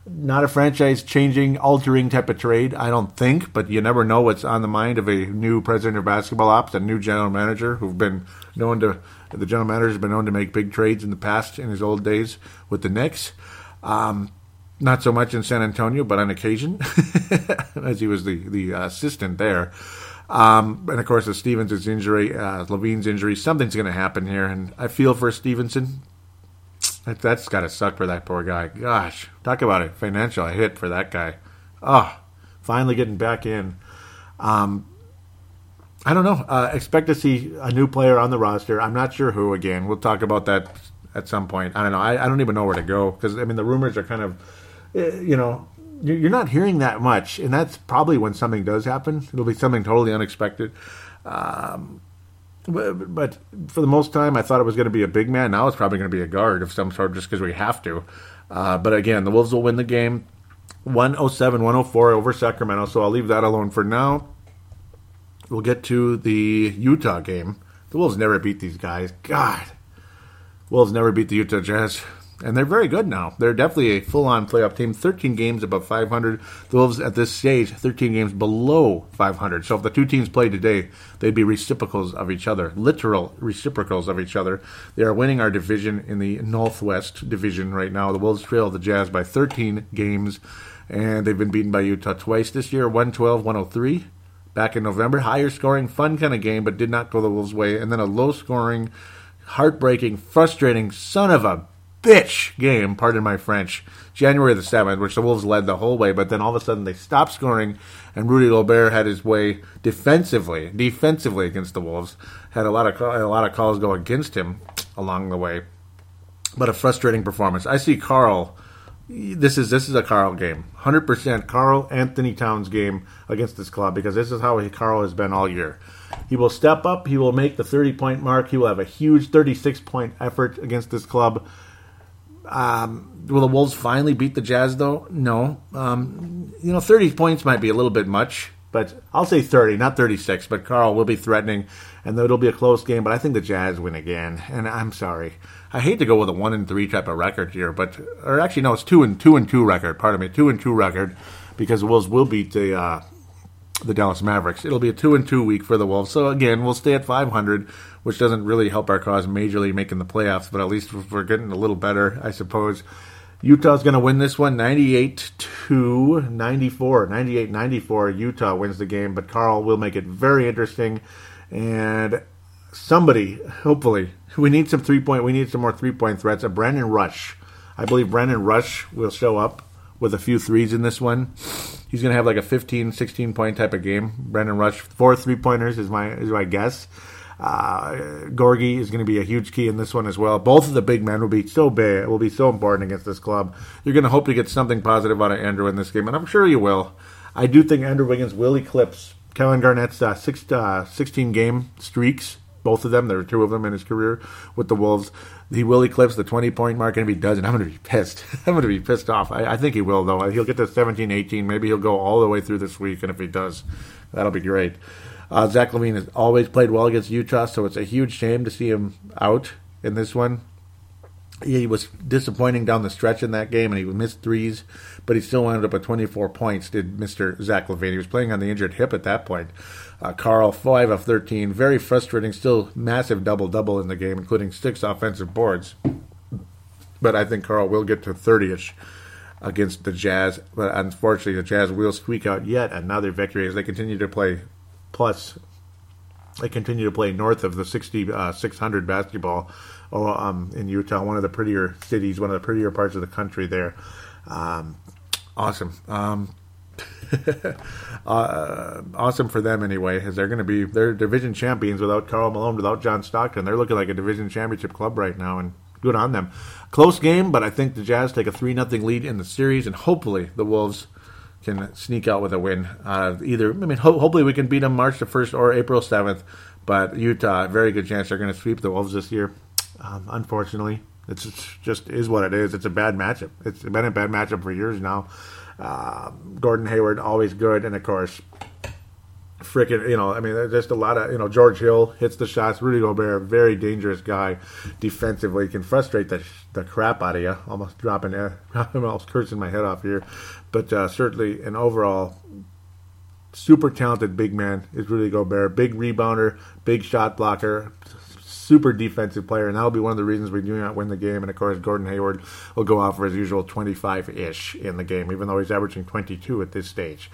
Not a franchise-changing, altering type of trade, I don't think, but you never know what's on the mind of a new president of basketball ops, a new general manager who've been known to, the general manager has been known to make big trades in the past, in his old days with the Knicks. Um, not so much in San Antonio, but on occasion, as he was the, the assistant there. Um, and, of course, with Stevenson's injury, uh, Levine's injury, something's going to happen here. And I feel for Stevenson. That, that's got to suck for that poor guy. Gosh, talk about a financial hit for that guy. Oh, finally getting back in. Um, I don't know. Uh, expect to see a new player on the roster. I'm not sure who again. We'll talk about that at some point. I don't know. I, I don't even know where to go because, I mean, the rumors are kind of, you know, you're not hearing that much. And that's probably when something does happen. It'll be something totally unexpected. Um, but, but for the most time, I thought it was going to be a big man. Now it's probably going to be a guard of some sort just because we have to. Uh, but again, the Wolves will win the game one oh seven one oh four over Sacramento. So I'll leave that alone for now. We'll get to the Utah game. The Wolves never beat these guys. God. Wolves never beat the Utah Jazz. And they're very good now. They're definitely a full-on playoff team. thirteen games above five hundred. The Wolves at this stage, thirteen games below five hundred. So if the two teams played today, they'd be reciprocals of each other. Literal reciprocals of each other. They are winning our division in the Northwest Division right now. The Wolves trail the Jazz by thirteen games. And they've been beaten by Utah twice this year, one twelve one oh three. Back in November, higher scoring, fun kind of game, but did not go the Wolves' way. And then a low scoring, heartbreaking, frustrating, son of a bitch game, pardon my French, January the seventh, which the Wolves led the whole way, but then all of a sudden they stopped scoring, and Rudy Gobert had his way defensively, defensively against the Wolves. Had a lot of, a lot of calls go against him along the way, but a frustrating performance. I see Karl. This is this is a Karl game, one hundred percent Karl-Anthony Towns game against this club, because this is how Karl has been all year. He will step up. He will make the thirty-point mark. He will have a huge thirty-six-point effort against this club. Um, will the Wolves finally beat the Jazz, though? No. Um, you know, thirty points might be a little bit much, but I'll say thirty, not thirty-six, but Karl will be threatening, and it'll be a close game, but I think the Jazz win again, and I'm sorry. I hate to go with a one and three type of record here, but or actually no, it's two and two and two record. Pardon me, two and two record, because the Wolves will beat the uh, the Dallas Mavericks. It'll be a two and two week for the Wolves. So again, we'll stay at five hundred, which doesn't really help our cause majorly making the playoffs, but at least we're getting a little better, I suppose. Utah's going to win this one, ninety-eight to ninety-four, ninety-eight ninety-four. Utah wins the game, but Karl will make it very interesting, and somebody, hopefully. We need some three-point. We need some more three-point threats. A Brandon Rush. I believe Brandon Rush will show up with a few threes in this one. He's going to have like a fifteen, sixteen-point type of game. Brandon Rush, four three-pointers is my is my guess. Uh, Gorgui is going to be a huge key in this one as well. Both of the big men will be so big. It will be so important against this club. You're going to hope to get something positive out of Andrew in this game, and I'm sure you will. I do think Andrew Wiggins will eclipse Kevin Garnett's uh, six, uh, sixteen-game streaks. Both of them. There were two of them in his career with the Wolves. He will eclipse the twenty-point mark, and if he doesn't, I'm going to be pissed. I'm going to be pissed off. I, I think he will, though. He'll get to seventeen, eighteen. Maybe he'll go all the way through this week, and if he does, that'll be great. Uh, Zach LaVine has always played well against Utah, so it's a huge shame to see him out in this one. He was disappointing down the stretch in that game, and he missed threes, but he still ended up with twenty-four points, did Mister Zach LaVine. He was playing on the injured hip at that point. Uh, Karl, five of thirteen, very frustrating, still massive double-double in the game, including six offensive boards. But I think Karl will get to thirty-ish against the Jazz. But unfortunately, the Jazz will squeak out yet another victory as they continue to play plus. They continue to play north of the sixty, uh, six hundred basketball oh, um, in Utah, one of the prettier cities, one of the prettier parts of the country there. Um, awesome. Um uh, awesome for them anyway, as they're going to be they're division champions without Karl Malone, without John Stockton. They're looking like a division championship club right now, and good on them. Close game, but I think the Jazz take a three nothing lead in the series, and hopefully the Wolves can sneak out with a win. Uh, either I mean, ho- hopefully we can beat them March the first or April seventh, but Utah, very good chance they're going to sweep the Wolves this year. Um, unfortunately, it's just is what it is. It's a bad matchup. It's been a bad matchup for years now. Uh, Gordon Hayward, always good, and of course, freaking, you know, I mean, there's just a lot of, you know, George Hill hits the shots. Rudy Gobert, very dangerous guy defensively, can frustrate the the crap out of you. Almost dropping, I'm almost cursing my head off here, but uh, certainly an overall super talented big man is Rudy Gobert, big rebounder, big shot blocker. Super defensive player, and that'll be one of the reasons we do not win the game. And of course, Gordon Hayward will go out for his usual twenty-five-ish in the game, even though he's averaging twenty-two at this stage.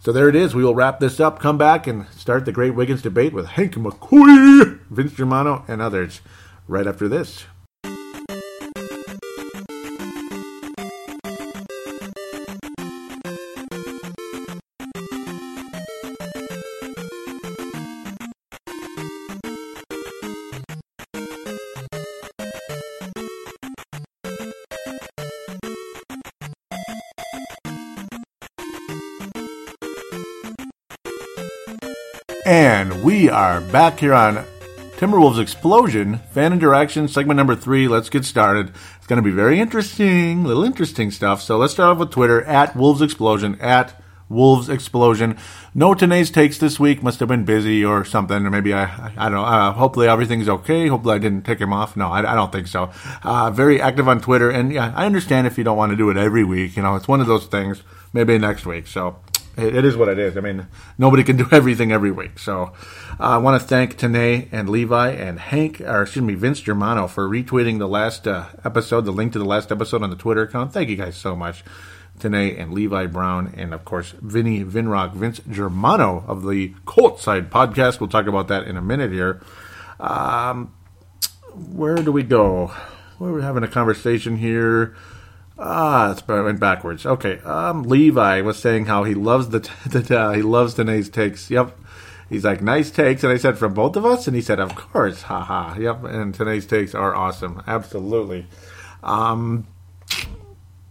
So there it is. We will wrap this up, come back, and start the great Wiggins debate with Hank McCoy, Vince Germano, and others right after this. And we are back here on Timberwolves Explosion, Fan Interaction, segment number three. Let's get started. It's going to be very interesting, little interesting stuff. So let's start off with Twitter, at Wolves Explosion, at Wolves Explosion. No today's takes this week. Must have been busy or something. Or maybe I, I, I don't know. Uh, hopefully everything's okay. Hopefully I didn't tick him off. No, I, I don't think so. Uh, very active on Twitter. And yeah, I understand if you don't want to do it every week. You know, it's one of those things. Maybe next week. So it, it is what it is. I mean, nobody can do everything every week. So uh, I want to thank Tanae and Levi and Hank, or excuse me, Vince Germano for retweeting the last uh, episode, the link to the last episode on the Twitter account. Thank you guys so much. Tanae and Levi Brown, and of course, Vinny Vinrock, Vince Germano of the Colt Side Podcast. We'll talk about that in a minute here. Um, where do we go? We're having a conversation here. Ah, it went backwards. Okay, um, Levi was saying how he loves the, t- the uh, he loves Tanae's takes. Yep. He's like, nice takes. And I said, from both of us? And he said, of course. Haha. Yep. And Tanae's takes are awesome. Absolutely. Um...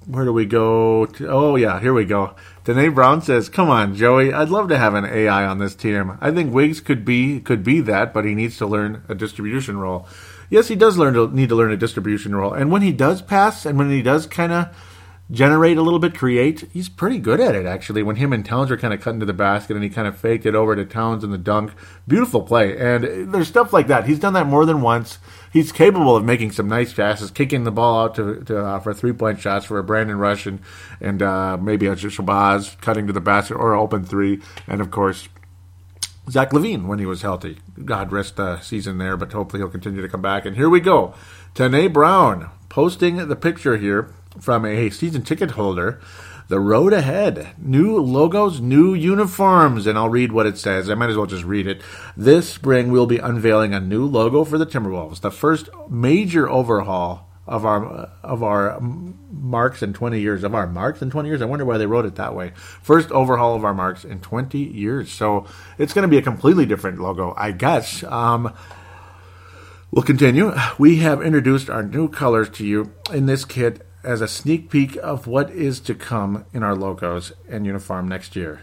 Where do we go? To, oh, yeah, here we go. Danae Brown says, come on, Joey, I'd love to have an A I on this team. I think Wiggs could be could be that, but he needs to learn a distribution role. Yes, he does learn to, need to learn a distribution role. And when he does pass and when he does kind of generate a little bit, create, he's pretty good at it, actually. When him and Towns were kind of cutting to the basket and he kind of faked it over to Towns in the dunk. Beautiful play. And there's stuff like that. He's done that more than once. He's capable of making some nice passes, kicking the ball out to, to uh, for three-point shots for a Brandon Rush and, and uh, maybe a Shabazz cutting to the basket or open three. And, of course, Zach LaVine when he was healthy. God rest the season there, but hopefully he'll continue to come back. And here we go. Tanae Brown posting the picture here from a season ticket holder. The road ahead. New logos, new uniforms. And I'll read what it says. I might as well just read it. This spring, we'll be unveiling a new logo for the Timberwolves. The first major overhaul of our of our marks in twenty years. Of our marks in twenty years? I wonder why they wrote it that way. First overhaul of our marks in twenty years. So it's going to be a completely different logo, I guess. Um... We'll continue. We have introduced our new colors to you in this kit as a sneak peek of what is to come in our logos and uniform next year.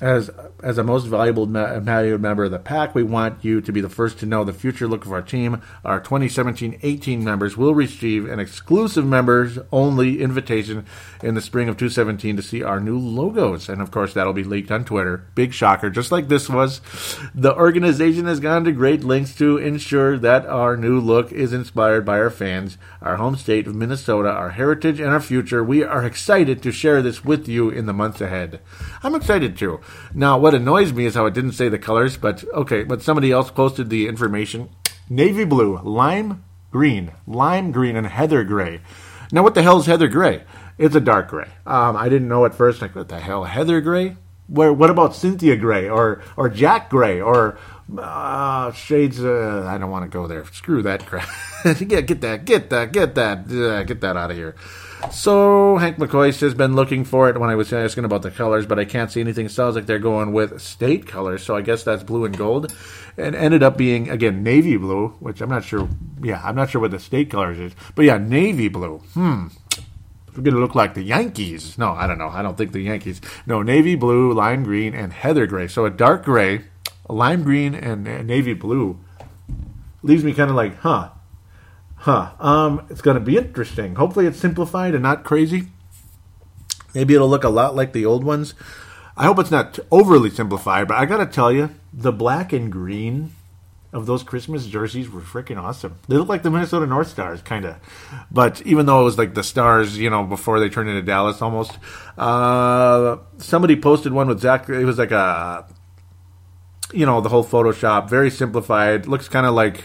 As as a most valuable me- valued member of the pack, we want you to be the first to know the future look of our team. Our twenty seventeen eighteen members will receive an exclusive members-only invitation in the spring of twenty seventeen to see our new logos. And, of course, that'll be leaked on Twitter. Big shocker, just like this was. The organization has gone to great lengths to ensure that our new look is inspired by our fans, our home state of Minnesota, our heritage, and our future. We are excited to share this with you in the months ahead. I'm excited, too. Now, what annoys me is how it didn't say the colors, but okay, but somebody else posted the information. Navy blue, lime green, lime green, and heather gray. Now, what the hell is heather gray? It's a dark gray. Um, I didn't know at first. Like, what the hell, heather gray? Where? What about Cynthia Gray or or Jack Gray or uh, shades? Uh, I don't want to go there. Screw that crap. get, get that, get that, get that, uh, get that out of here. So, Hank McCoy has been looking for it when I was asking about the colors, but I can't see anything. Sounds like they're going with state colors, so I guess that's blue and gold. And ended up being, again, navy blue, which I'm not sure. Yeah, I'm not sure what the state colors is. But yeah, navy blue. Hmm. We're going to look like the Yankees. No, I don't know. I don't think the Yankees. No, navy blue, lime green, and heather gray. So a dark gray, a lime green, and a navy blue leaves me kind of like, huh. Huh. Um, it's going to be interesting. Hopefully it's simplified and not crazy. Maybe it'll look a lot like the old ones. I hope it's not overly simplified, but I got to tell you, the black and green of those Christmas jerseys were freaking awesome. They look like the Minnesota North Stars, kind of. But even though it was like the Stars, you know, before they turned into Dallas almost, uh, somebody posted one with Zach. It was like a, you know, the whole Photoshop, very simplified. Looks kind of like...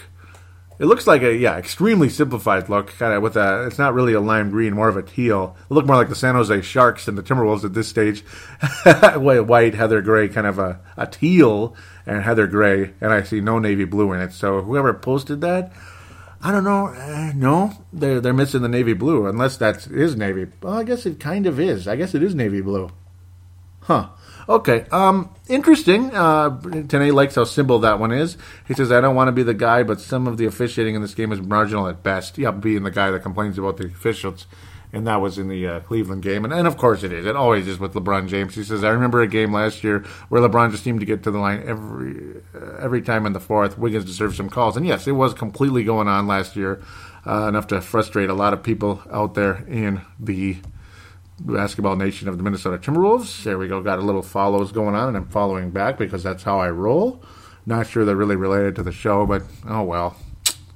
It looks like a, yeah, extremely simplified look, kind of with a, it's not really a lime green, more of a teal. It looked more like the San Jose Sharks than the Timberwolves at this stage. White, heather gray, kind of a, a teal and heather gray, and I see no navy blue in it. So whoever posted that, I don't know, uh, no, they're, they're missing the navy blue, unless that is navy. Well, I guess it kind of is. I guess it is navy blue. Huh. Okay, um, interesting. Uh, Tanae likes how simple that one is. He says, I don't want to be the guy, but some of the officiating in this game is marginal at best. Yeah, being the guy that complains about the officials and that was in the uh, Cleveland game. And, and, of course, it is. It always is with LeBron James. He says, I remember a game last year where LeBron just seemed to get to the line every uh, every time in the fourth. Wiggins deserved some calls. And, yes, it was completely going on last year, uh, enough to frustrate a lot of people out there in the basketball nation of the Minnesota Timberwolves. There we go. Got a little follows going on, and I'm following back because that's how I roll. Not sure they're really related to the show, but oh well.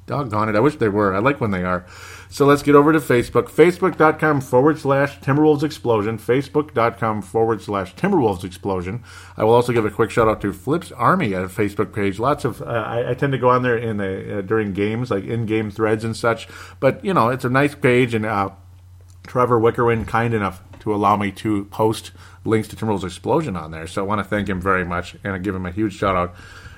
Doggone it. I wish they were. I like when they are. So let's get over to Facebook. Facebook.com forward slash Timberwolves Explosion. Facebook.com forward slash Timberwolves Explosion. I will also give a quick shout out to Flip's Army at a Facebook page. Lots of, uh, I, I tend to go on there in a, uh, during games, like in-game threads and such. But, you know, it's a nice page, and uh, Trevor Wickerman, kind enough to allow me to post links to Timberwolves Explosion on there. So I want to thank him very much, and I give him a huge shout out.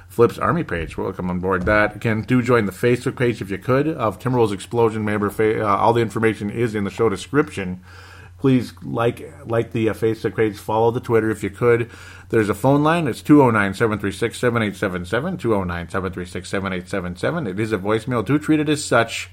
Flip's Army page. Welcome on board that. Again, do join the Facebook page if you could of Timberwolves Explosion. Remember, uh, all the information is in the show description. Please like like the uh, Facebook page. Follow the Twitter if you could. There's a phone line. It's two oh nine, seven three six, seven eight seven seven. two oh nine, seven three six, seven eight seven seven. It is a voicemail. Do treat it as such.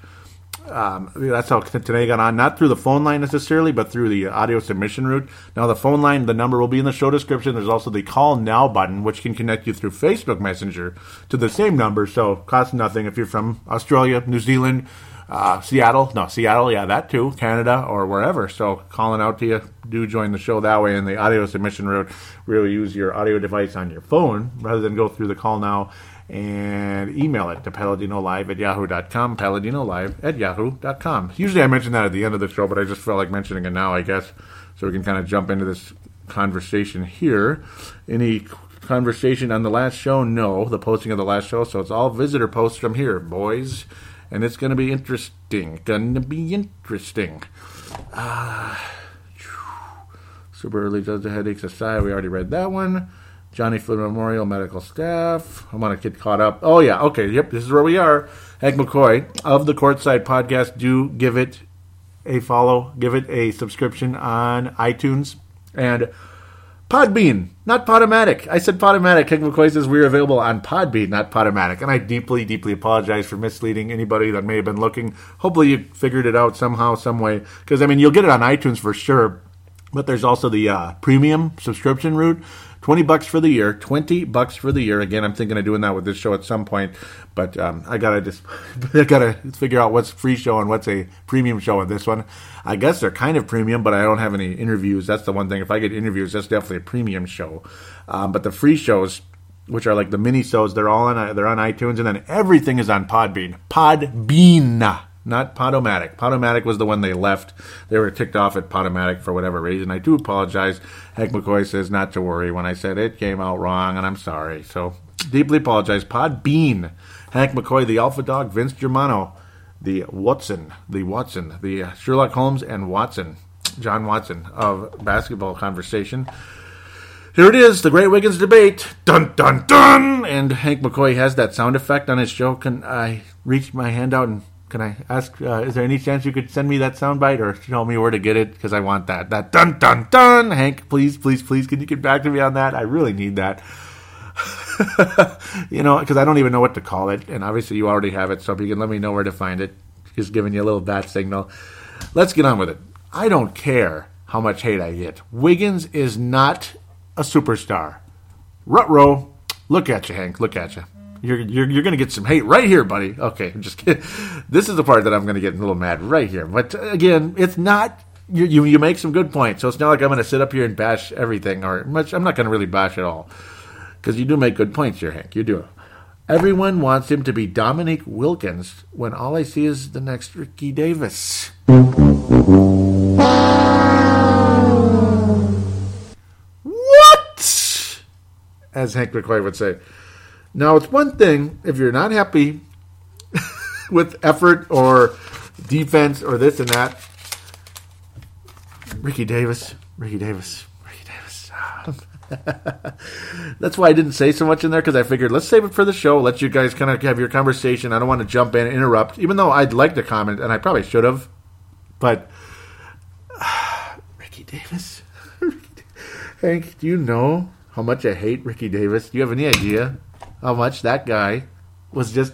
Um, that's how today got on, not through the phone line necessarily, but through the audio submission route. Now the phone line, the number will be in the show description. There's also the call now button, which can connect you through Facebook Messenger to the same number, so costs nothing if you're from Australia, New Zealand, uh, Seattle, no, Seattle, yeah, that too, Canada, or wherever. So calling out to you, do join the show that way. And the audio submission route, really use your audio device on your phone rather than go through the call now. And email it to PaladinoLive at yahoo dot com, PaladinoLive at yahoo dot com. Usually I mention that at the end of the show, but I just felt like mentioning it now, I guess, so we can kind of jump into this conversation here. Any conversation on the last show? No, the posting of the last show, so it's all visitor posts from here, boys. And it's going to be interesting. Going to be interesting. Ah, super early does the headaches aside. We already read that one. Johnny Flynn Memorial Medical Staff. I want to get caught up. Oh, yeah. Okay. Yep. This is where we are. Hank McCoy of the Courtside Podcast. Do give it a follow. Give it a subscription on iTunes. And Podbean, not Podomatic. I said Podomatic. Hank McCoy says we are available on Podbean, not Podomatic. And I deeply, deeply apologize for misleading anybody that may have been looking. Hopefully you figured it out somehow, some way. Because, I mean, you'll get it on iTunes for sure. But there's also the uh, premium subscription route. twenty bucks for the year, twenty bucks for the year. Again, I'm thinking of doing that with this show at some point, but um, I gotta just I gotta figure out what's free show and what's a premium show with this one. I guess they're kind of premium, but I don't have any interviews. That's the one thing. If I get interviews, that's definitely a premium show. Um, but the free shows, which are like the mini-shows, they're all on they're on iTunes, and then everything is on Podbean. Podbean. Not Podomatic. Podomatic was the one they left. They were ticked off at Podomatic for whatever reason. I do apologize. Hank McCoy says not to worry when I said it came out wrong, and I'm sorry. So, deeply apologize. Podbean. Hank McCoy, the Alpha Dog, Vince Germano, the Watson, the Watson, the Sherlock Holmes and Watson, John Watson of Basketball Conversation. Here it is, the Great Wiggins Debate. Dun, dun, dun! And Hank McCoy has that sound effect on his show. Can I reach my hand out and... Can I ask, uh, is there any chance you could send me that soundbite or tell me where to get it? Because I want that. That dun, dun, dun. Hank, please, please, please, can you get back to me on that? I really need that. You know, because I don't even know what to call it. And obviously you already have it, so if you can let me know where to find it. Just giving you a little bat signal. Let's get on with it. I don't care how much hate I get. Wiggins is not a superstar. Ruh-roh. Look at you, Hank. Look at you. You're you're, you're going to get some hate right here, buddy. Okay, I'm just kidding. This is the part that I'm going to get a little mad right here. But again, it's not, you you, you make some good points. So it's not like I'm going to sit up here and bash everything or much. I'm not going to really bash at all. Because you do make good points here, Hank. You do. Everyone wants him to be Dominique Wilkins when all I see is the next Ricky Davis. What? As Hank McCoy would say. Now, it's one thing if you're not happy with effort or defense or this and that. Ricky Davis, Ricky Davis, Ricky Davis. That's why I didn't say so much in there, because I figured let's save it for the show, let you guys kind of have your conversation. I don't want to jump in and interrupt, even though I'd like to comment, and I probably should have. But uh, Ricky Davis, Hank, do you know how much I hate Ricky Davis? Do you have any idea? How much that guy was just,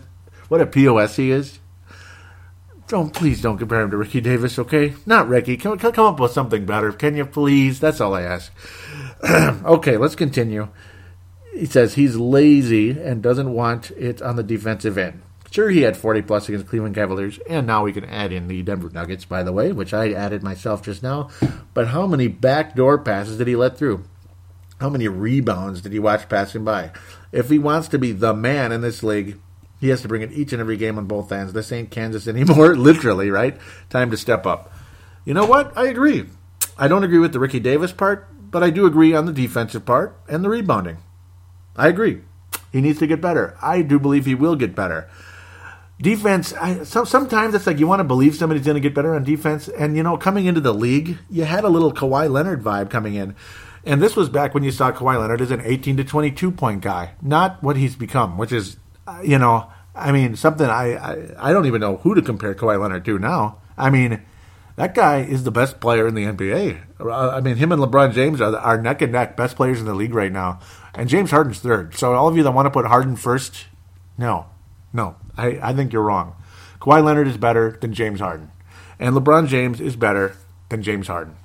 what a P O S he is. Don't please don't compare him to Ricky Davis, okay? Not Ricky. Come, come up with something better, can you please? That's all I ask. Okay, let's continue. He says he's lazy and doesn't want it on the defensive end. Sure, he had forty plus against Cleveland Cavaliers, and now we can add in the Denver Nuggets, by the way, which I added myself just now. But how many backdoor passes did he let through? How many rebounds did he watch passing by? If he wants to be the man in this league, he has to bring it each and every game on both ends. This ain't Kansas anymore, literally, right? Time to step up. You know what? I agree. I don't agree with the Ricky Davis part, but I do agree on the defensive part and the rebounding. I agree. He needs to get better. I do believe he will get better. Defense, I, so, sometimes it's like you want to believe somebody's going to get better on defense. And, you know, coming into the league, you had a little Kawhi Leonard vibe coming in. And this was back when you saw Kawhi Leonard as an eighteen to twenty-two point guy, not what he's become, which is, you know, I mean, something I, I, I don't even know who to compare Kawhi Leonard to now. I mean, that guy is the best player in the N B A. I mean, him and LeBron James are, are neck and neck best players in the league right now. And James Harden's third. So all of you that want to put Harden first, no. No, I, I think you're wrong. Kawhi Leonard is better than James Harden. And LeBron James is better than James Harden.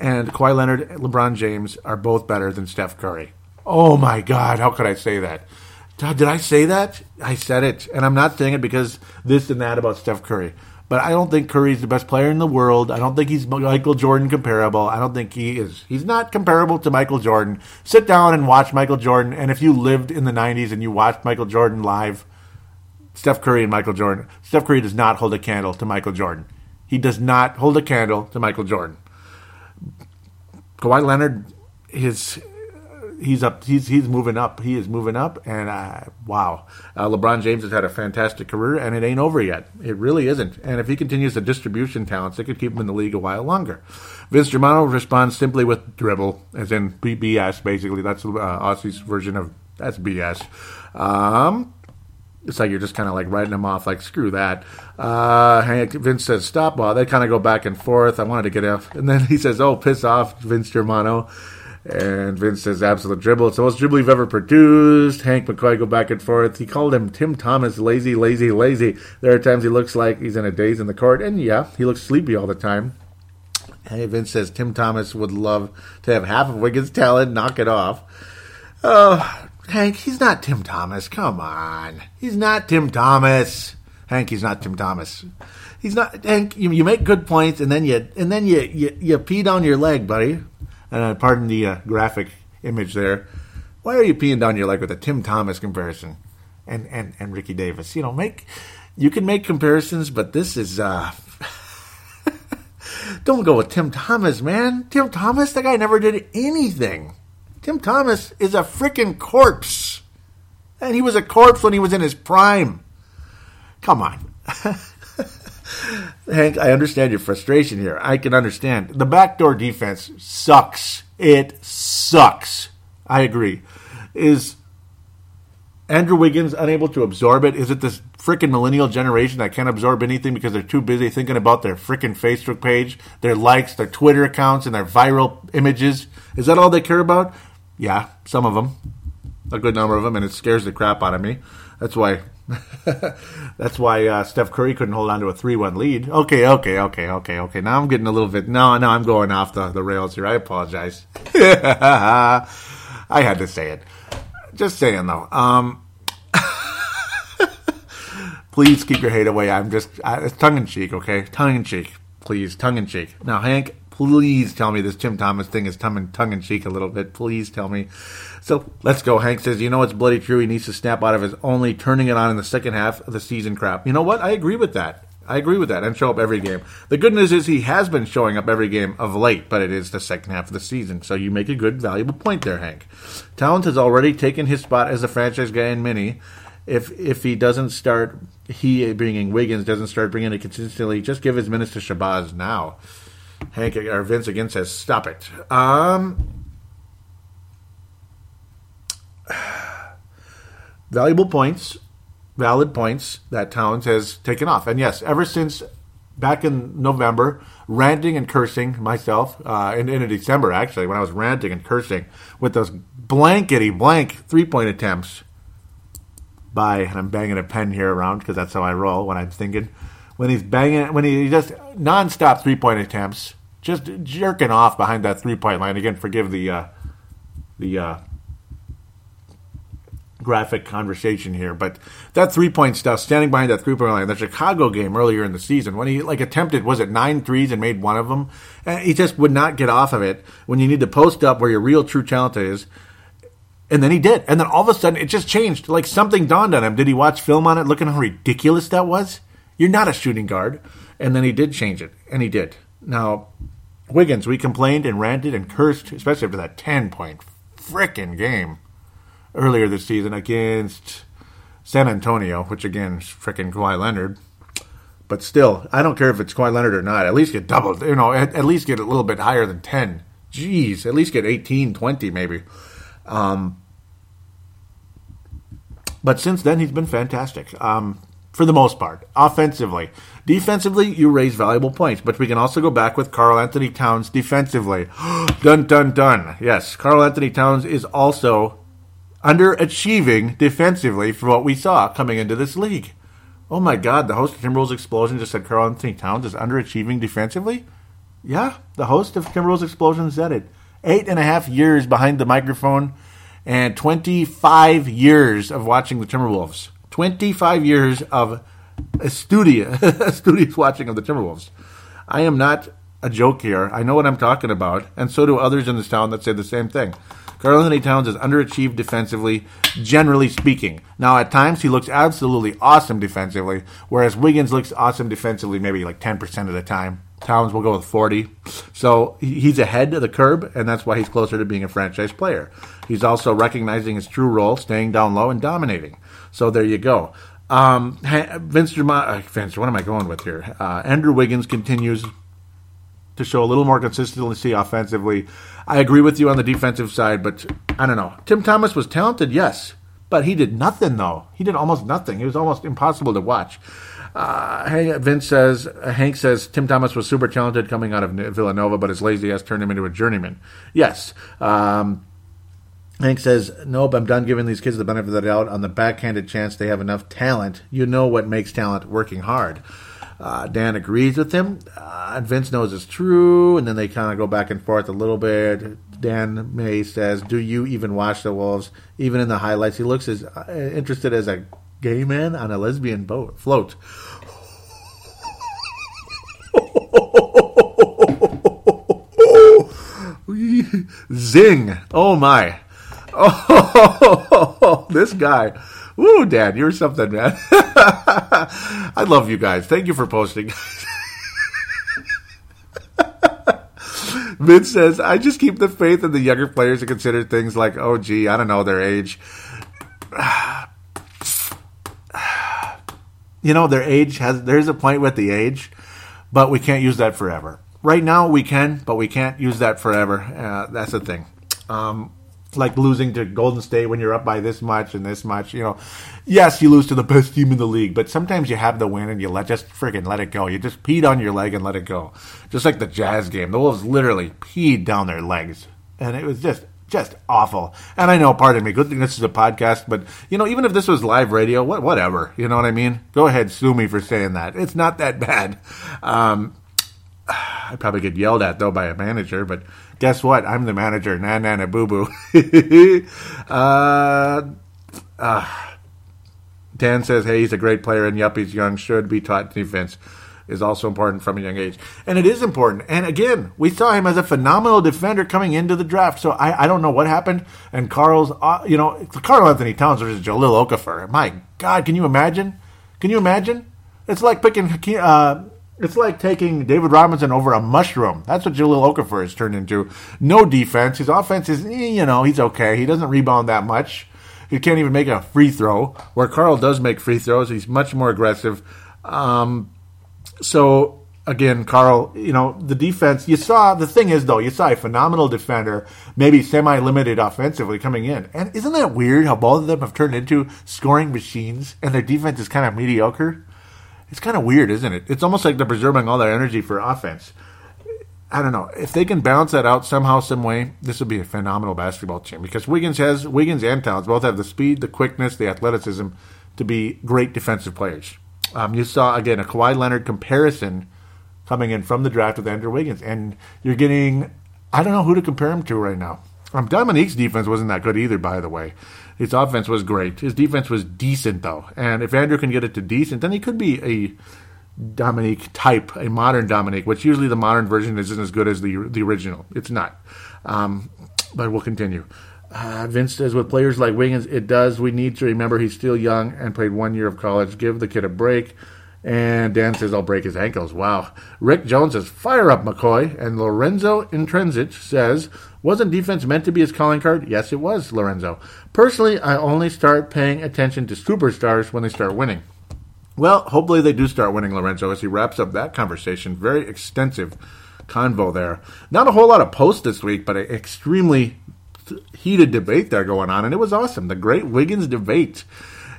And Kawhi Leonard and LeBron James are both better than Steph Curry. Oh, my God, how could I say that? Did I say that? I said it. And I'm not saying it because this and that about Steph Curry. But I don't think Curry's the best player in the world. I don't think he's Michael Jordan comparable. I don't think he is. He's not comparable to Michael Jordan. Sit down and watch Michael Jordan. And if you lived in the nineties and you watched Michael Jordan live, Steph Curry and Michael Jordan. Steph Curry does not hold a candle to Michael Jordan. He does not hold a candle to Michael Jordan. Kawhi Leonard, his he's up. He's he's moving up. He is moving up. And uh, wow, uh, LeBron James has had a fantastic career, and it ain't over yet. It really isn't. And if he continues the distribution talents, it could keep him in the league a while longer. Vince Germano responds simply with dribble, as in B S. Basically, that's uh, Aussie's version of that's B S. Um. It's like you're just kind of like writing them off, like, screw that. Uh, Vince says, stop. Well, they kind of go back and forth. I wanted to get off. And then he says, oh, piss off, Vince Germano. And Vince says, absolute dribble. It's the most dribble you've ever produced. Hank McCoy go back and forth. He called him Tim Thomas lazy, lazy, lazy. There are times he looks like he's in a daze in the court. And, yeah, he looks sleepy all the time. Hey, Vince says, Tim Thomas would love to have half of Wiggins' talent. Knock it off. Oh. Hank, he's not Tim Thomas. Come on. He's not Tim Thomas. Hank, he's not Tim Thomas. He's not Hank, you, you make good points and then you and then you, you, you pee down your leg, buddy. And uh, pardon the uh, graphic image there. Why are you peeing down your leg with a Tim Thomas comparison? And and, and Ricky Davis. You know, make you can make comparisons, but this is uh don't go with Tim Thomas, man. Tim Thomas, that guy never did anything. Tim Thomas is a freaking corpse. And he was a corpse when he was in his prime. Come on. Hank, I understand your frustration here. I can understand. The backdoor defense sucks. It sucks. I agree. Is Andrew Wiggins unable to absorb it? Is it this freaking millennial generation that can't absorb anything because they're too busy thinking about their freaking Facebook page, their likes, their Twitter accounts, and their viral images? Is that all they care about? Yeah, some of them, a good number of them, and it scares the crap out of me. That's why That's why uh, Steph Curry couldn't hold on to a three one lead. Okay, okay, okay, okay, okay. Now I'm getting a little bit... No, no, I'm going off the, the rails here. I apologize. I had to say it. Just saying, though. Um, please keep your hate away. I'm just... I, it's tongue-in-cheek, okay? Tongue-in-cheek. Please, tongue-in-cheek. Now, Hank... Please tell me this Tim Thomas thing is tongue-in-cheek a little bit. Please tell me. So let's go. Hank says, you know it's bloody true. He needs to snap out of his only turning it on in the second half of the season crap. You know what? I agree with that. I agree with that and show up every game. The good news is he has been showing up every game of late, but it is the second half of the season. So you make a good, valuable point there, Hank. Towns has already taken his spot as a franchise guy in mini. If if he doesn't start, he bringing Wiggins doesn't start bringing it consistently, just give his minutes to Shabazz now. Hank or Vince again says, "Stop it." Um, valuable points, valid points that Towns has taken off, and yes, ever since back in November, ranting and cursing myself, uh, and in December actually, when I was ranting and cursing with those blankety blank three point attempts by, and I'm banging a pen here around because that's how I roll when I'm thinking. when he's banging, when he just nonstop three-point attempts, just jerking off behind that three-point line. Again, forgive the uh, the uh, graphic conversation here, but that three-point stuff, standing behind that three-point line, the Chicago game earlier in the season, when he like attempted, was it nine threes and made one of them? And he just would not get off of it when you need to post up where your real true talent is. And then he did. And then all of a sudden, it just changed. Like something dawned on him. Did he watch film on it? Look at how ridiculous that was. You're not a shooting guard. And then he did change it. And he did. Now, Wiggins, we complained and ranted and cursed, especially after that ten-point frickin' game earlier this season against San Antonio, which, again, is frickin' Kawhi Leonard. But still, I don't care if it's Kawhi Leonard or not. At least get doubled. You know, at, at least get a little bit higher than ten. Jeez, at least get eighteen, twenty maybe. Um, but since then, he's been fantastic, um, for the most part, offensively. Defensively, you raise valuable points, but we can also go back with Karl-Anthony Towns defensively. Dun, dun, dun. Yes, Karl-Anthony Towns is also underachieving defensively for what we saw coming into this league. Oh my God, the host of Timberwolves Explosion just said Karl-Anthony Towns is underachieving defensively? Yeah, the host of Timberwolves Explosion said it. Eight and a half years behind the microphone and twenty-five years of watching the Timberwolves. twenty-five years of a studio, a studious watching of the Timberwolves. I am not a joke here. I know what I'm talking about, and so do others in this town that say the same thing. Karl-Anthony Towns is underachieved defensively, generally speaking. Now, at times, he looks absolutely awesome defensively, whereas Wiggins looks awesome defensively maybe like ten percent of the time. Towns will go with forty. So he's ahead of the curb, and that's why he's closer to being a franchise player. He's also recognizing his true role, staying down low and dominating. So there you go. Um, Vince, Vince, what am I going with here? Uh, Andrew Wiggins continues to show a little more consistency offensively. I agree with you on the defensive side, but I don't know. Tim Thomas was talented, yes, but he did nothing, though. He did almost nothing. It was almost impossible to watch. Uh, Vince says, Hank says, Tim Thomas was super talented coming out of Villanova, but his lazy ass turned him into a journeyman. Yes. Um, Hank says, nope, I'm done giving these kids the benefit of the doubt on the backhanded chance they have enough talent. You know what makes talent? Working hard. Uh, Dan agrees with him. Uh, Vince knows it's true, and then they kind of go back and forth a little bit. Dan May says, do you even watch the Wolves? Even in the highlights, he looks as uh, interested as a gay man on a lesbian boat float. Zing. Oh, my. Oh, this guy. Woo, Dad, you're something, man. I love you guys. Thank you for posting. Vince says, I just keep the faith in the younger players to consider things like, oh, gee, I don't know, their age. You know, their age has, there's a point with the age, but we can't use that forever. Right now we can, but we can't use that forever. Uh, that's the thing. Um, like losing to Golden State when you're up by this much and this much, you know. Yes, you lose to the best team in the league, but sometimes you have the win and you let just friggin' let it go. You just peed on your leg and let it go. Just like the Jazz game. The Wolves literally peed down their legs. And it was just just awful. And I know, pardon me, good thing this is a podcast, but, you know, even if this was live radio, what, whatever. You know what I mean? Go ahead, sue me for saying that. It's not that bad. Um, I probably get yelled at, though, by a manager, but guess what? I'm the manager. Na na na boo boo. uh, uh, Dan says, hey, he's a great player, and yup, he's young, should be taught defense. Is also important from a young age. And it is important. And again, we saw him as a phenomenal defender coming into the draft. So I, I don't know what happened. And Carl's, uh, you know, Karl-Anthony Towns versus Jahlil Okafor. My God, can you imagine? Can you imagine? It's like picking, uh, it's like taking David Robinson over a mushroom. That's what Jahlil Okafor has turned into. No defense. His offense is, eh, you know, he's okay. He doesn't rebound that much. He can't even make a free throw. Where Karl does make free throws, he's much more aggressive. Um... So, again, Karl, you know, the defense, you saw, the thing is, though, you saw a phenomenal defender, maybe semi-limited offensively coming in. And isn't that weird how both of them have turned into scoring machines and their defense is kind of mediocre? It's kind of weird, isn't it? It's almost like they're preserving all their energy for offense. I don't know. If they can balance that out somehow, some way, this would be a phenomenal basketball team because Wiggins has, Wiggins and Towns both have the speed, the quickness, the athleticism to be great defensive players. Um, you saw, again, a Kawhi Leonard comparison coming in from the draft with Andrew Wiggins. And you're getting, I don't know who to compare him to right now. Um, Dominique's defense wasn't that good either, by the way. His offense was great. His defense was decent, though. And if Andrew can get it to decent, then he could be a Dominique type, a modern Dominique, which usually the modern version isn't as good as the the original. It's not. Um, but we'll continue. Uh, Vince says, with players like Wiggins, it does. We need to remember he's still young and played one year of college. Give the kid a break. And Dan says, I'll break his ankles. Wow. Rick Jones says, fire up McCoy. And Lorenzo Intrinsic says, wasn't defense meant to be his calling card? Yes, it was, Lorenzo. Personally, I only start paying attention to superstars when they start winning. Well, hopefully they do start winning, Lorenzo, as he wraps up that conversation. Very extensive convo there. Not a whole lot of posts this week, but an extremely heated debate there going on, and it was awesome. The great Wiggins debate.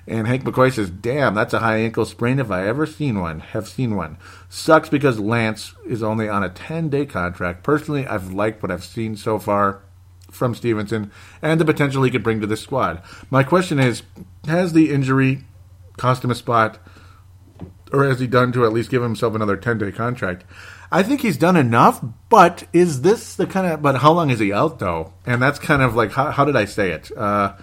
And Hank McCoy says, damn, that's a high ankle sprain if I ever seen one. Have seen one. Sucks because Lance is only on a ten-day contract. Personally, I've liked what I've seen so far from Stevenson and the potential he could bring to this squad. My question is, has the injury cost him a spot? Or has he done to at least give himself another ten-day contract? I think he's done enough, but is this the kind of... But how long is he out, though? And that's kind of like, how, how did I say it? Uh,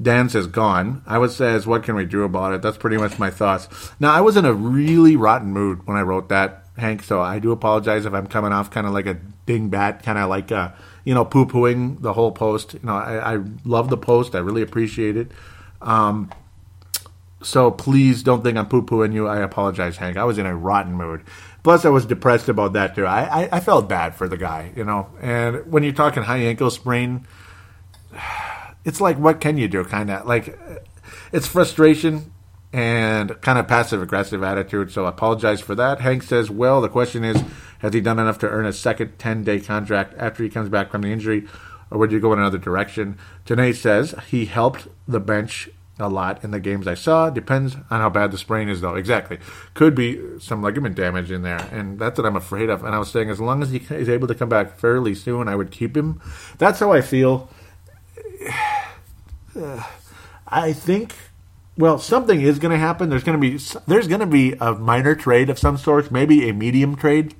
Dan says, gone. I would say, what can we do about it? That's pretty much my thoughts. Now, I was in a really rotten mood when I wrote that, Hank, so I do apologize if I'm coming off kind of like a dingbat, kind of like, a, you know, poo-pooing the whole post. You know, I, I love the post. I really appreciate it. Um... So please don't think I'm poo-pooing you. I apologize, Hank. I was in a rotten mood. Plus, I was depressed about that, too. I, I, I felt bad for the guy, you know. And when you're talking high ankle sprain, it's like, what can you do, kind of? Like, it's frustration and kind of passive-aggressive attitude. So I apologize for that. Hank says, well, the question is, has he done enough to earn a second ten-day contract after he comes back from the injury? Or would you go in another direction? Tanae says he helped the bench a lot in the games I saw. Depends on how bad the sprain is, though. Exactly. Could be some ligament damage in there, and that's what I'm afraid of. And I was saying, as long as he is able to come back fairly soon, I would keep him. That's how I feel. I think, well, something is going to happen. There's going to be there's going to be a minor trade of some sort, maybe a medium trade,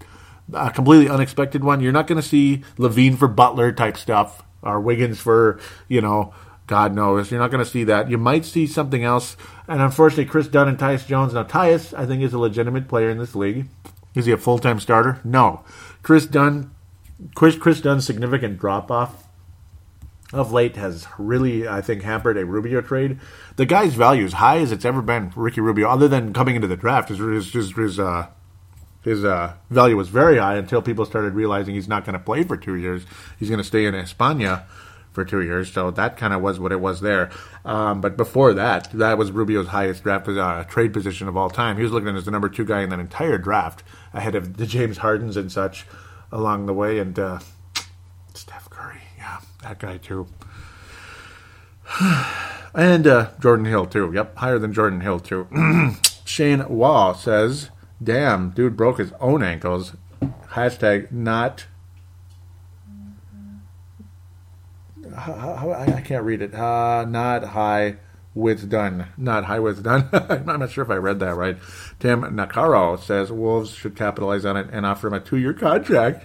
a completely unexpected one. You're not going to see LaVine for Butler type stuff, or Wiggins for, you know, God knows. You're not going to see that. You might see something else. And unfortunately, Kris Dunn and Tyus Jones. Now, Tyus, I think, is a legitimate player in this league. Is he a full-time starter? No. Kris Dunn, Kris, Kris Dunn's significant drop-off of late has really, I think, hampered a Rubio trade. The guy's value, as high as it's ever been for Ricky Rubio, other than coming into the draft, is his, his, his, uh, his uh, value was very high until people started realizing he's not going to play for two years. He's going to stay in España for two years, so that kind of was what it was there. Um, but before that, that was Rubio's highest draft uh, trade position of all time. He was looking at as the number two guy in that entire draft, ahead of the James Hardens and such along the way, and uh, Steph Curry, yeah, that guy too. and uh, Jordan Hill too, yep, higher than Jordan Hill too. Shane Wall says, damn, dude broke his own ankles. Hashtag not... How, how, I can't read it. Uh, not high with done. Not high with done. I'm not sure if I read that right. Tim Nakaro says Wolves should capitalize on it and offer him a two-year contract.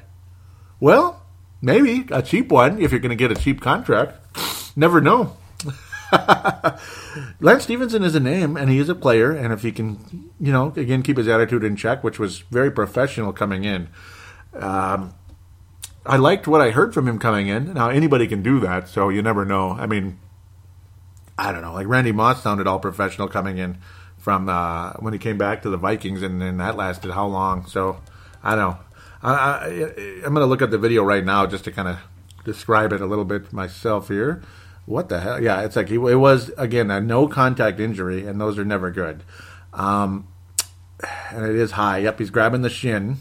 Well, maybe a cheap one if you're going to get a cheap contract. Never know. Lance Stevenson is a name, and he is a player. And if he can, you know, again, keep his attitude in check, which was very professional coming in. Um I liked what I heard from him coming in. Now, anybody can do that, so you never know. I mean, I don't know. Like, Randy Moss sounded all professional coming in from uh, when he came back to the Vikings, and then that lasted how long? So, I don't know. I, I, I'm going to look at the video right now just to kind of describe it a little bit myself here. What the hell? Yeah, it's like he, it was, again, a no-contact injury, and those are never good. Um, and it is high. Yep, he's grabbing the shin,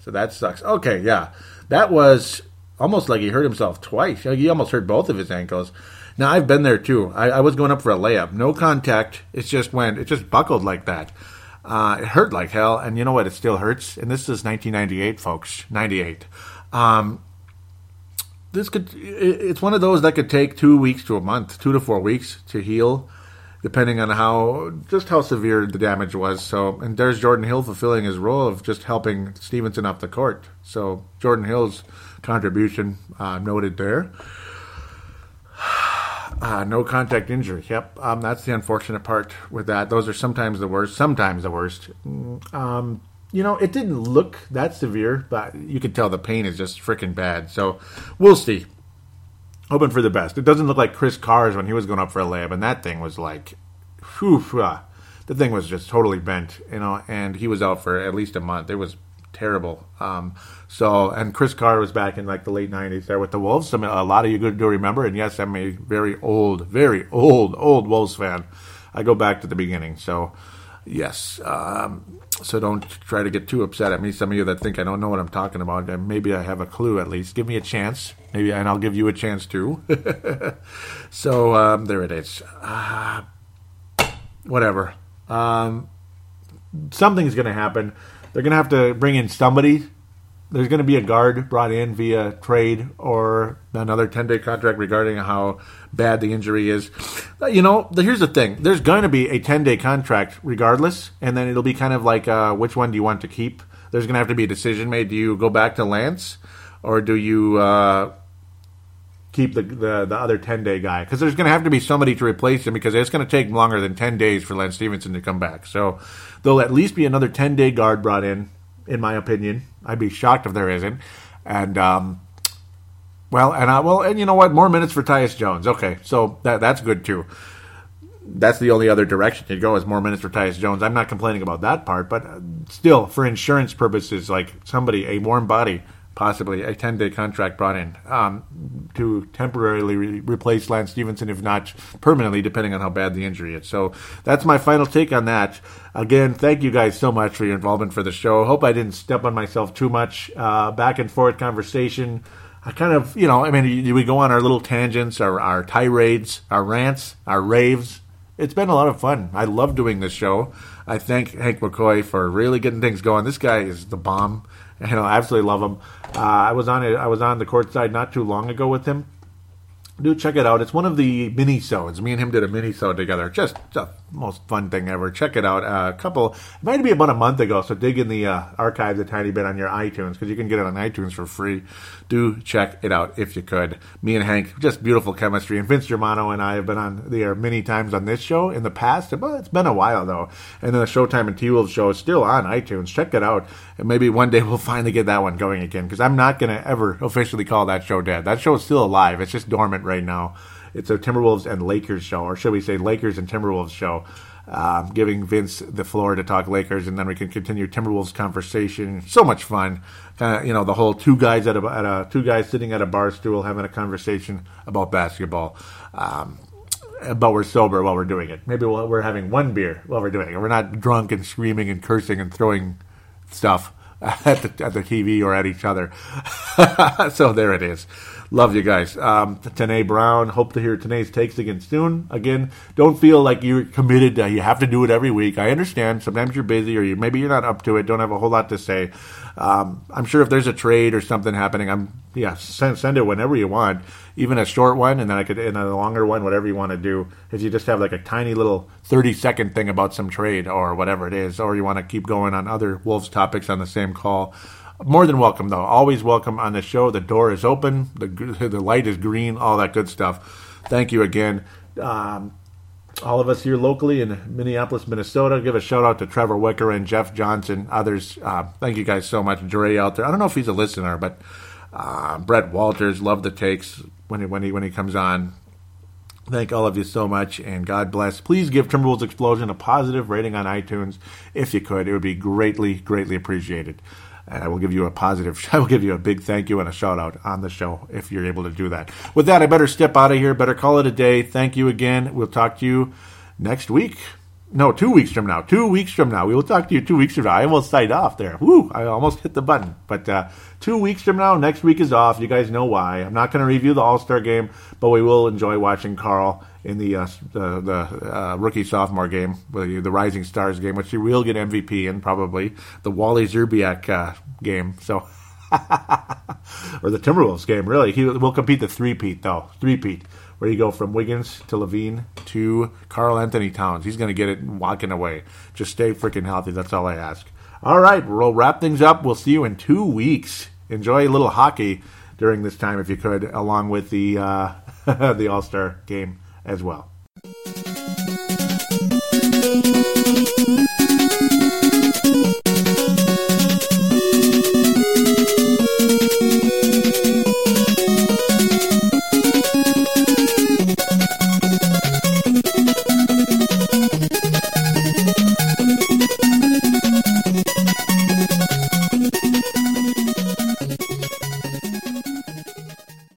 so that sucks. Okay, yeah. That was almost like he hurt himself twice. He almost hurt both of his ankles. Now, I've been there, too. I, I was going up for a layup. No contact. It's just when it just buckled like that. Uh, it hurt like hell, and you know what? It still hurts. And this is nineteen ninety-eight, folks. ninety-eight. Um, this could. It, it's one of those that could take two weeks to a month, two to four weeks to heal. depending on how just how severe the damage was. So, and there's Jordan Hill fulfilling his role of just helping Stevenson off the court. So Jordan Hill's contribution uh, noted there. Uh, no contact injury. Yep, um, that's the unfortunate part with that. Those are sometimes the worst. Sometimes the worst. Um, you know, it didn't look that severe, but you could tell the pain is just freaking bad. So we'll see. Hoping for the best. It doesn't look like Chris Carr's when he was going up for a layup, and that thing was like, whew, uh, the thing was just totally bent, you know, and he was out for at least a month. It was terrible. Um, so, and Chris Carr was back in like the late nineties there with the Wolves. I mean, a lot of you do remember, and yes, I'm a very old, very old, old Wolves fan. I go back to the beginning, so yes. Um, so don't try to get too upset at me, some of you that think I don't know what I'm talking about. Maybe I have a clue at least. Give me a chance. Maybe, and I'll give you a chance too. So um, there it is. Uh, whatever. Um, something's going to happen. They're going to have to bring in somebody. There's going to be a guard brought in via trade or another ten-day contract regarding how bad the injury is. You know, here's the thing. There's going to be a ten-day contract regardless, and then it'll be kind of like uh, which one do you want to keep? There's going to have to be a decision made. Do you go back to Lance or do you uh, keep the, the, the other ten-day guy? Because there's going to have to be somebody to replace him because it's going to take longer than ten days for Lance Stevenson to come back. So there'll at least be another ten-day guard brought in. In my opinion, I'd be shocked if there isn't. And um, well, and I, well, and you know what? More minutes for Tyus Jones. Okay, so that that's good too. That's the only other direction you go is more minutes for Tyus Jones. I'm not complaining about that part, but still, for insurance purposes, like somebody, a warm body, possibly a ten-day contract brought in um, to temporarily re- replace Lance Stevenson, if not permanently, depending on how bad the injury is. So that's my final take on that. Again, thank you guys so much for your involvement for the show. Hope I didn't step on myself too much. Uh, back and forth conversation. I kind of, you know, I mean, we go on our little tangents, our, our tirades, our rants, our raves. It's been a lot of fun. I love doing this show. I thank Hank McCoy for really getting things going. This guy is the bomb. You know, I absolutely love him. Uh, I was on it. I was on the courtside not too long ago with him. Do check it out. It's one of the mini-sodes. Me and him did a mini-sode together. Just the most fun thing ever. Check it out. Uh, a couple, it might be about a month ago, so dig in the uh, archives a tiny bit on your iTunes, because you can get it on iTunes for free. Do check it out if you could. Me and Hank, just beautiful chemistry. And Vince Germano and I have been on the air many times on this show in the past. Well, it's been a while, though. And then the Showtime and T-Wolves show is still on iTunes. Check it out. And maybe one day we'll finally get that one going again, because I'm not going to ever officially call that show dead. That show is still alive. It's just dormant right now. It's a Timberwolves and Lakers show, or should we say Lakers and Timberwolves show, uh, giving Vince the floor to talk Lakers, and then we can continue Timberwolves conversation. So much fun. Uh, you know, the whole two guys at a, at a two guys sitting at a bar stool having a conversation about basketball. Um, but we're sober while we're doing it. Maybe we'll, we're having one beer while we're doing it. We're not drunk and screaming and cursing and throwing stuff at the, at the T V or at each other. So there it is. Love you guys. Um, Tanae Brown, hope to hear Tanae's takes again soon. Again, don't feel like you're committed to, you have to do it every week. I understand. Sometimes you're busy, or you maybe you're not up to it, don't have a whole lot to say. Um, I'm sure if there's a trade or something happening, I'm yeah, send, send it whenever you want, even a short one, and then I could, and a longer one, whatever you want to do. If you just have like a tiny little thirty second thing about some trade or whatever it is, or you want to keep going on other Wolves topics on the same call. More than welcome, though. Always welcome on the show. The door is open. The the light is green. All that good stuff. Thank you again. Um, all of us here locally in Minneapolis, Minnesota. Give a shout-out to Trevor Wicker and Jeff Johnson, others. Uh, thank you guys so much. Dre out there. I don't know if he's a listener, but uh, Brett Walters, love the takes when he, when he, when he comes on. Thank all of you so much, and God bless. Please give Timberwolves Explosion a positive rating on iTunes if you could. It would be greatly, greatly appreciated. And I will give you a positive, I will give you a big thank you and a shout out on the show if you're able to do that. With that, I better step out of here. Better call it a day. Thank you again. We'll talk to you next week. No, two weeks from now. Two weeks from now. We will talk to you two weeks from now. I almost signed off there. Woo! I almost hit the button. But uh, two weeks from now, next week is off. You guys know why. I'm not going to review the All-Star game, but we will enjoy watching Karl in the uh, the, the uh, rookie-sophomore game, the Rising Stars game, which he will get M V P in probably, the Wally Zerbiak uh, game. So, or the Timberwolves game, really. He will compete the three-peat, though. Three-peat. where you go from Wiggins to LaVine to Karl-Anthony Towns. He's going to get it walking away. Just stay freaking healthy. That's all I ask. All right, we'll wrap things up. We'll see you in two weeks. Enjoy a little hockey during this time if you could, along with the uh, the All-Star game as well.